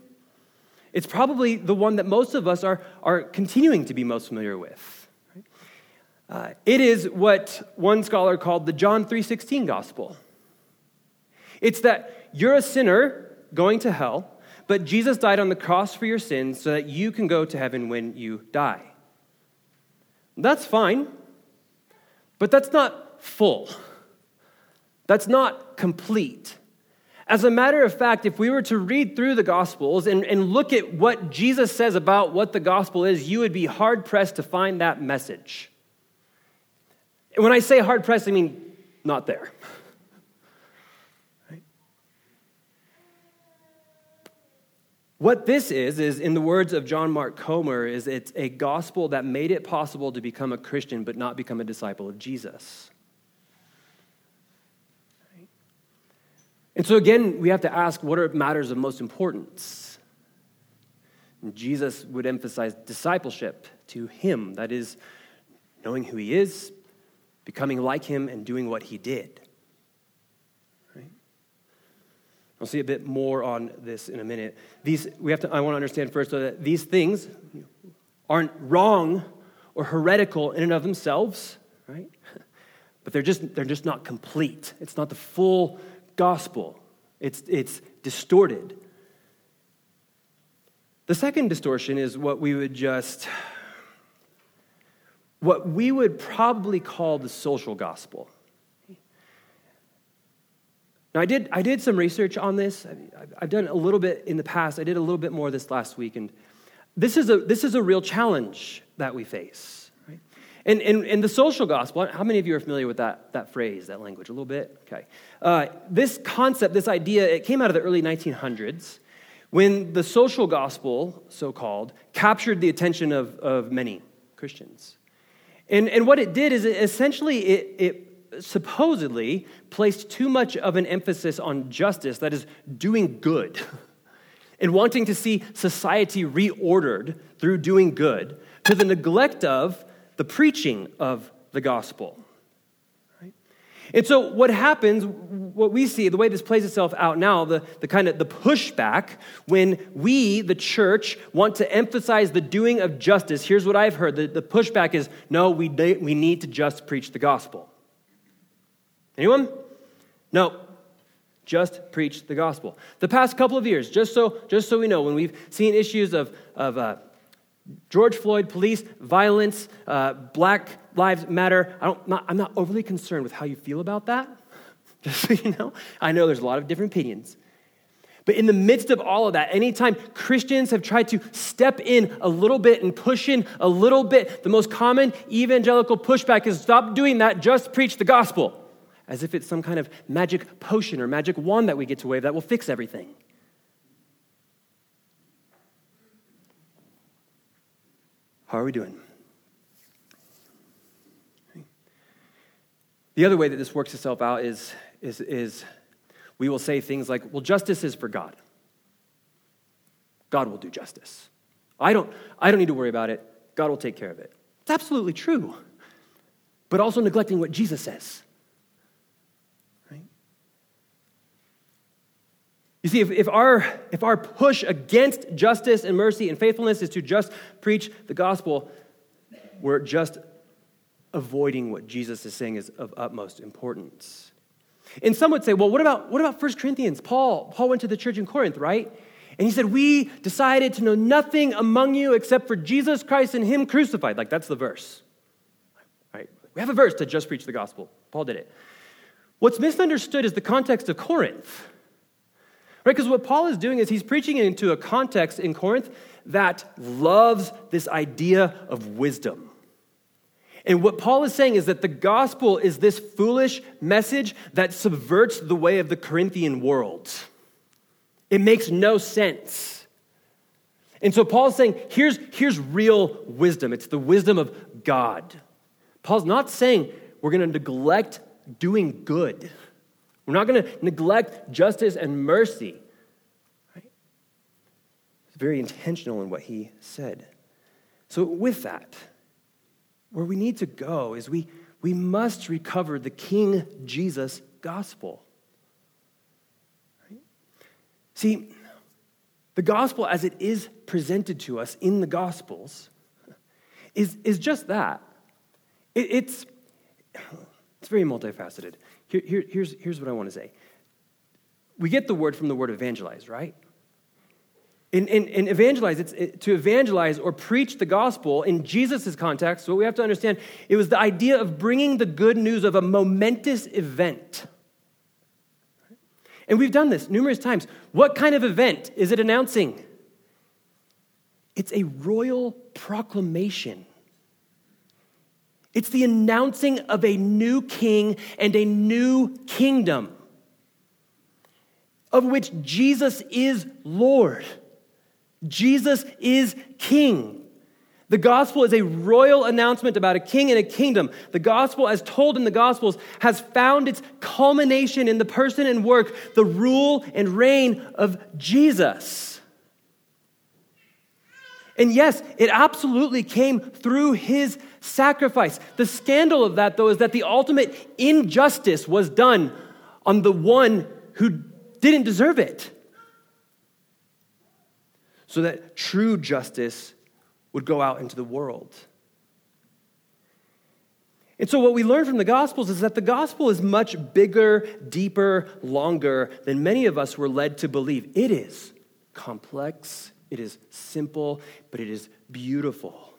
It's probably the one that most of us are continuing to be most familiar with. Right? It is what one scholar called the John 3:16 gospel. It's that you're a sinner going to hell, but Jesus died on the cross for your sins so that you can go to heaven when you die. That's fine, but that's not full. That's not complete. As a matter of fact, if we were to read through the Gospels and look at what Jesus says about what the gospel is, you would be hard-pressed to find that message. And when I say hard-pressed, I mean not there. Right? What this is, in the words of John Mark Comer, is it's a gospel that made it possible to become a Christian but not become a disciple of Jesus. And so again, we have to ask, what are matters of most importance? And Jesus would emphasize discipleship to him. That is, knowing who he is, becoming like him, and doing what he did. Right? I'll see a bit more on this in a minute. I want to understand first that these things aren't wrong or heretical in and of themselves, right? But they're just not complete. It's not the full gospel. It's distorted. The second distortion is what we would probably call the social gospel. Now I did some research on this. I've done a little bit in the past. I did a little bit more this last week, and this is a real challenge that we face. Right? And the social gospel, how many of you are familiar with that phrase, that language, a little bit? Okay. This concept, this idea, it came out of the early 1900s when the social gospel, so-called, captured the attention of many Christians. And what it did is it supposedly placed too much of an emphasis on justice, that is, doing good, and wanting to see society reordered through doing good, to the neglect of the preaching of the gospel. Right? And so what happens, what we see, the way this plays itself out now, the kind of the pushback when we, the church, want to emphasize the doing of justice, here's what I've heard. The pushback is, no, we need to just preach the gospel. Anyone? No, just preach the gospel. The past couple of years, just so we know, when we've seen issues of George Floyd, police, violence, Black Lives Matter. I'm not overly concerned with how you feel about that, just so you know. I know there's a lot of different opinions. But in the midst of all of that, anytime Christians have tried to step in a little bit and push in a little bit, the most common evangelical pushback is stop doing that, just preach the gospel, as if it's some kind of magic potion or magic wand that we get to wave that will fix everything. How are we doing? The other way that this works itself out is we will say things like, well, justice is for God. God will do justice. I don't need to worry about it. God will take care of it. It's absolutely true, but also neglecting what Jesus says. Right? You see, if our push against justice and mercy and faithfulness is to just preach the gospel, we're just avoiding what Jesus is saying is of utmost importance. And some would say, well, what about 1 Corinthians? Paul went to the church in Corinth, right? And he said, we decided to know nothing among you except for Jesus Christ and him crucified. Like, that's the verse. Right? We have a verse to just preach the gospel. Paul did it. What's misunderstood is the context of Corinth. Right? Because what Paul is doing is he's preaching it into a context in Corinth that loves this idea of wisdom. And what Paul is saying is that the gospel is this foolish message that subverts the way of the Corinthian world. It makes no sense. And so Paul's saying, here's real wisdom. It's the wisdom of God. Paul's not saying we're going to neglect doing good. We're not going to neglect justice and mercy. Right? It's very intentional in what he said. So with that, where we need to go is we must recover the King Jesus gospel. Right? See, the gospel as it is presented to us in the Gospels is just that. It's very multifaceted. Here's what I want to say. We get the word from the word evangelize, right? And evangelize, to evangelize or preach the gospel in Jesus' context, what we have to understand, it was the idea of bringing the good news of a momentous event. And we've done this numerous times. What kind of event is it announcing? It's a royal proclamation. It's the announcing of a new king and a new kingdom, of which Jesus is Lord. Jesus is king. The gospel is a royal announcement about a king and a kingdom. The gospel, as told in the Gospels, has found its culmination in the person and work, the rule and reign of Jesus. And yes, it absolutely came through his sacrifice. The scandal of that, though, is that the ultimate injustice was done on the one who didn't deserve it, so that true justice would go out into the world. And so what we learn from the Gospels is that the gospel is much bigger, deeper, longer than many of us were led to believe. It is complex, it is simple, but it is beautiful.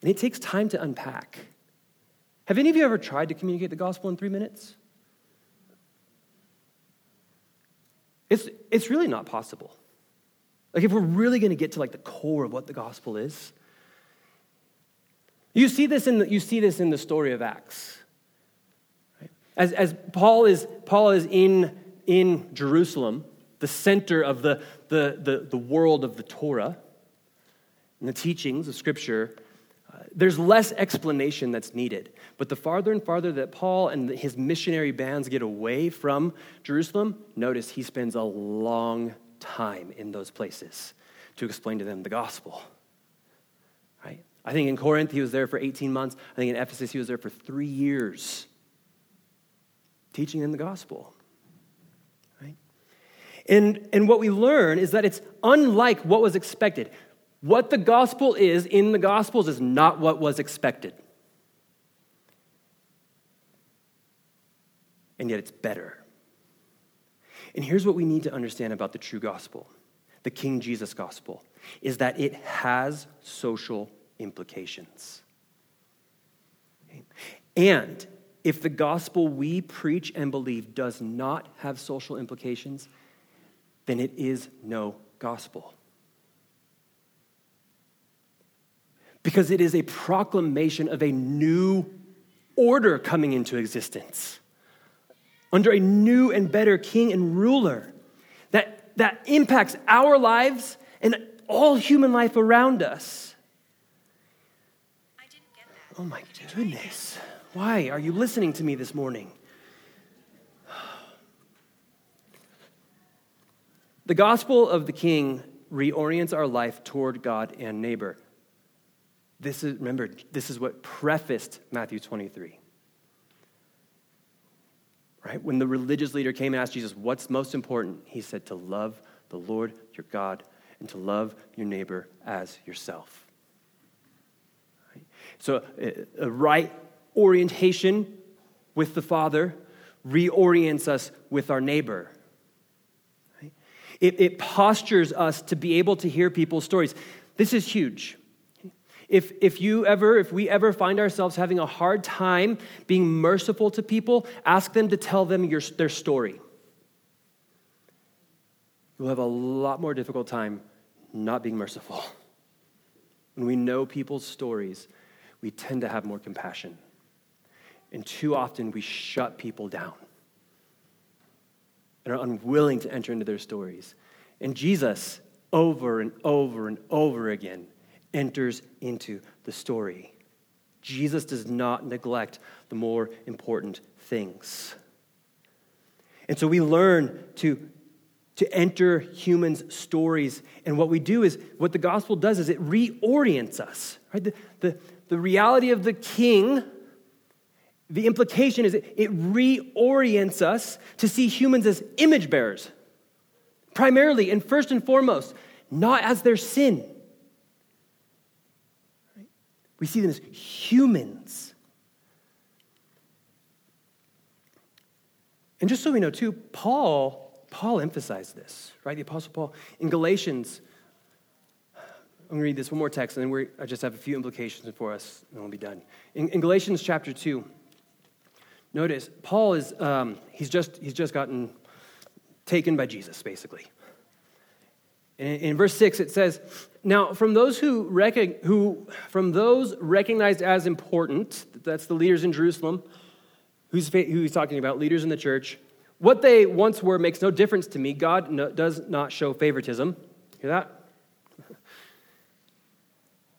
And it takes time to unpack. Have any of you ever tried to communicate the gospel in 3 minutes? It's really not possible. Like, if we're really going to get to like the core of what the gospel is, you see this in the story of Acts. Right? As Paul is in Jerusalem, the center of the world of the Torah and the teachings of Scripture. There's less explanation that's needed. But the farther and farther that Paul and his missionary bands get away from Jerusalem, notice he spends a long time in those places to explain to them the gospel. Right? I think in Corinth, he was there for 18 months. I think in Ephesus, he was there for 3 years. teaching them the gospel. Right? And what we learn is that it's unlike what was expected. What the gospel is in the Gospels is not what was expected. And yet it's better. And here's what we need to understand about the true gospel, the King Jesus gospel, is that it has social implications. Okay? And if the gospel we preach and believe does not have social implications, then it is no gospel. Because it is a proclamation of a new order coming into existence under a new and better king and ruler that impacts our lives and all human life around us. I didn't get that. Oh my goodness. Why are you listening to me this morning? The gospel of the king reorients our life toward God and neighbor. This is what prefaced Matthew 23. Right? When the religious leader came and asked Jesus, what's most important? He said, to love the Lord your God and to love your neighbor as yourself. Right? So a right orientation with the Father reorients us with our neighbor. Right? It postures us to be able to hear people's stories. This is huge. If we ever find ourselves having a hard time being merciful to people, ask them to tell them their story. You'll have a lot more difficult time not being merciful. When we know people's stories, we tend to have more compassion. And too often we shut people down and are unwilling to enter into their stories. And Jesus, over and over and over again, enters into the story. Jesus does not neglect the more important things. And so we learn to enter humans' stories. And what the gospel does is it reorients us. Right? The reality of the king, the implication is it reorients us to see humans as image bearers, primarily and first and foremost, not as their sin. We see them as humans. And just so we know, too, Paul emphasized this, right? The Apostle Paul in Galatians. I'm going to read this one more text, and then I just have a few implications for us, and we'll be done. In Galatians chapter 2, notice Paul is he's just gotten taken by Jesus, basically. In verse 6, it says, now, from those who recognized as important, that's the leaders in Jerusalem, who he's talking about, leaders in the church, what they once were makes no difference to me. God does not show favoritism. Hear that?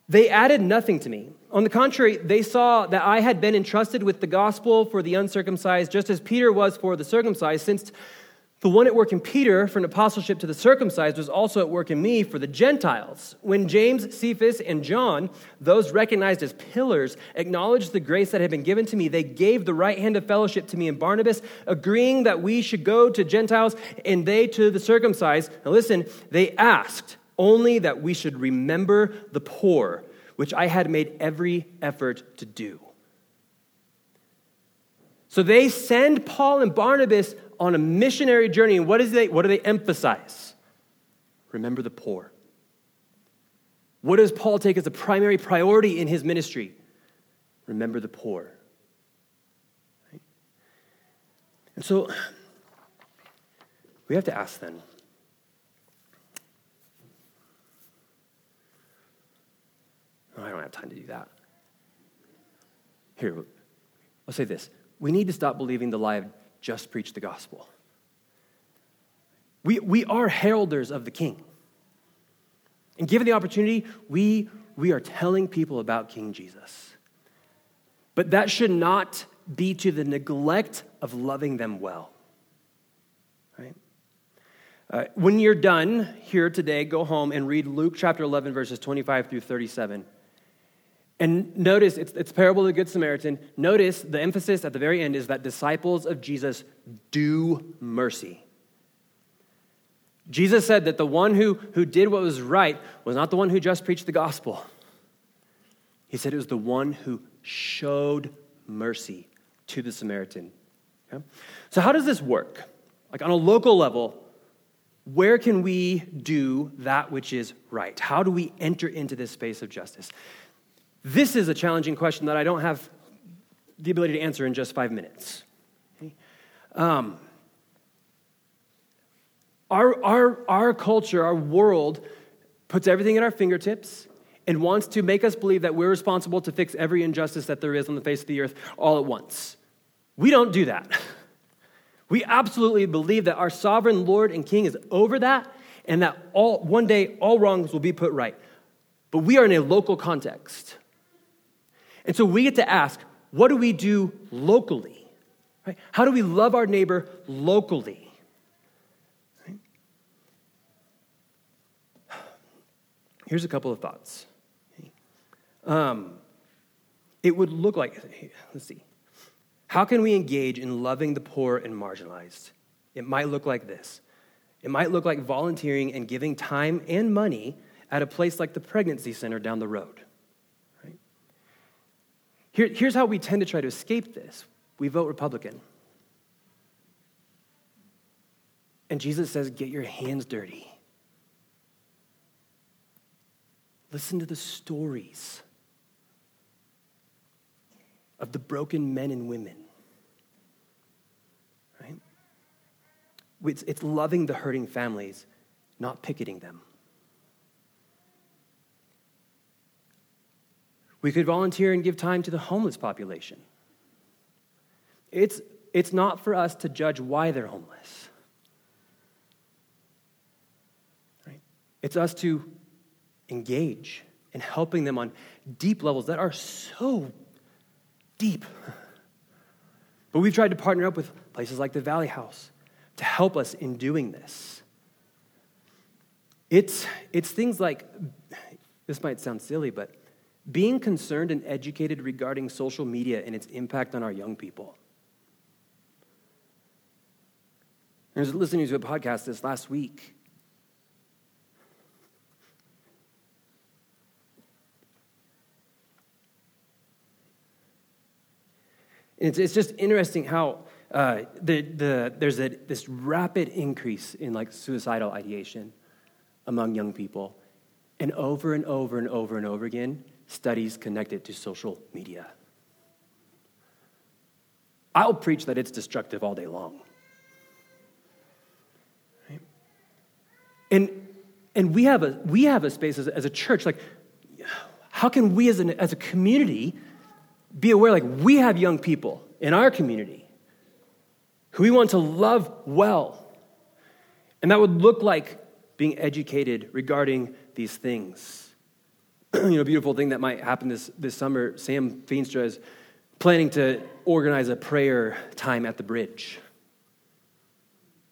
They added nothing to me. On the contrary, they saw that I had been entrusted with the gospel for the uncircumcised, just as Peter was for the circumcised, since the one at work in Peter for an apostleship to the circumcised was also at work in me for the Gentiles. When James, Cephas, and John, those recognized as pillars, acknowledged the grace that had been given to me, they gave the right hand of fellowship to me and Barnabas, agreeing that we should go to Gentiles and they to the circumcised. Now listen, they asked only that we should remember the poor, which I had made every effort to do. So they send Paul and Barnabas on a missionary journey, and what do they emphasize? Remember the poor. What does Paul take as a primary priority in his ministry? Remember the poor. Right? And so we have to ask then, I don't have time to do that. Here, I'll say this. We need to stop believing the lie of just preach the gospel. We are heralders of the king. And given the opportunity, we are telling people about King Jesus. But that should not be to the neglect of loving them well. Right? When you're done here today, go home and read Luke chapter 11, verses 25 through 37. And notice, it's the parable of the Good Samaritan. Notice the emphasis at the very end is that disciples of Jesus do mercy. Jesus said that the one who did what was right was not the one who just preached the gospel. He said it was the one who showed mercy to the Samaritan. Okay? So how does this work? Like on a local level, where can we do that which is right? How do we enter into this space of justice? This is a challenging question that I don't have the ability to answer in just 5 minutes. Okay? Our culture, our world, puts everything at our fingertips and wants to make us believe that we're responsible to fix every injustice that there is on the face of the earth all at once. We don't do that. We absolutely believe that our sovereign Lord and King is over that and that one day all wrongs will be put right. But we are in a local context. And so we get to ask, what do we do locally? Right? How do we love our neighbor locally? Here's a couple of thoughts. It would look like, let's see. How can we engage in loving the poor and marginalized? It might look like this. It might look like volunteering and giving time and money at a place like the pregnancy center down the road. Right? Here's how we tend to try to escape this. We vote Republican. And Jesus says, get your hands dirty. Listen to the stories of the broken men and women, right? It's loving the hurting families, not picketing them. We could volunteer and give time to the homeless population. It's not for us to judge why they're homeless. Right? It's us to engage in helping them on deep levels that are so deep. But we've tried to partner up with places like the Valley House to help us in doing this. It's things like, this might sound silly, but being concerned and educated regarding social media and its impact on our young people. I was listening to a podcast this last week. It's just interesting how there's this rapid increase in like suicidal ideation among young people, and over and over again, studies connected to social media. I'll preach that it's destructive all day long, right? And we have a space as a church. Like, how can we as a community? Be aware, like, we have young people in our community who we want to love well. And that would look like being educated regarding these things. A beautiful thing that might happen this summer, Sam Feinstra is planning to organize a prayer time at the bridge.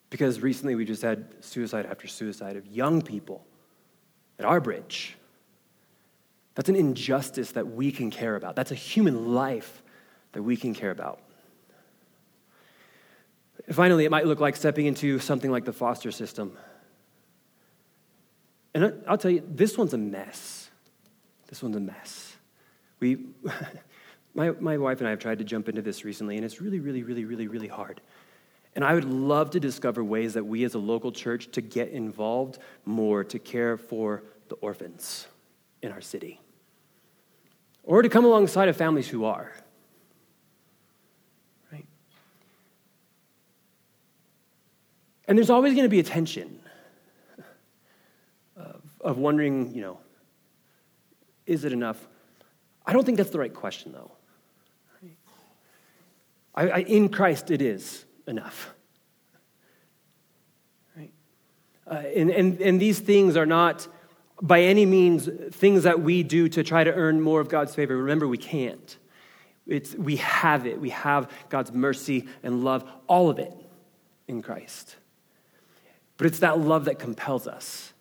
Because recently we just had suicide after suicide of young people at our bridge. That's an injustice that we can care about. That's a human life that we can care about. Finally, it might look like stepping into something like the foster system. And I'll tell you, this one's a mess. My wife and I have tried to jump into this recently, and it's really, really, really, really, really hard. And I would love to discover ways that we as a local church to get involved more to care for the orphans in our city. Or to come alongside of families who are. Right? And there's always going to be a tension of wondering, is it enough? I don't think that's the right question, though. I in Christ, it is enough. Right? And these things are not by any means things that we do to try to earn more of God's favor. Remember, we can't. We have it. We have God's mercy and love, all of it in Christ. But it's that love that compels us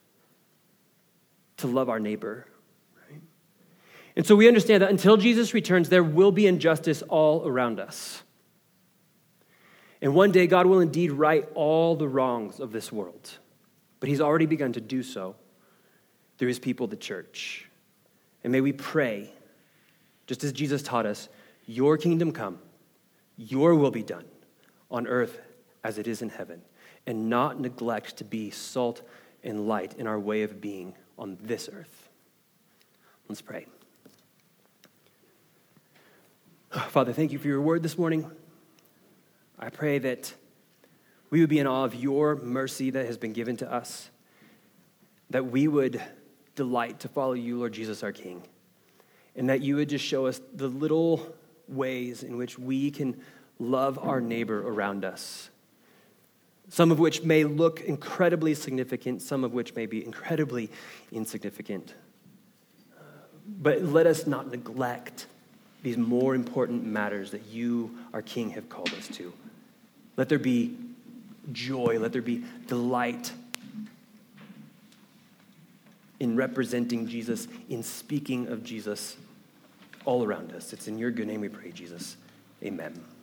to love our neighbor. Right? And so we understand that until Jesus returns, there will be injustice all around us. And one day, God will indeed right all the wrongs of this world. But he's already begun to do so through his people, the church. And may we pray, just as Jesus taught us, your kingdom come, your will be done on earth as it is in heaven, and not neglect to be salt and light in our way of being on this earth. Let's pray. Father, thank you for your word this morning. I pray that we would be in awe of your mercy that has been given to us, that we would delight to follow you, Lord Jesus, our King, and that you would just show us the little ways in which we can love our neighbor around us, some of which may look incredibly significant, some of which may be incredibly insignificant. But let us not neglect these more important matters that you, our King, have called us to. Let there be joy, let there be delight in representing Jesus, in speaking of Jesus all around us. It's in your good name we pray, Jesus. Amen.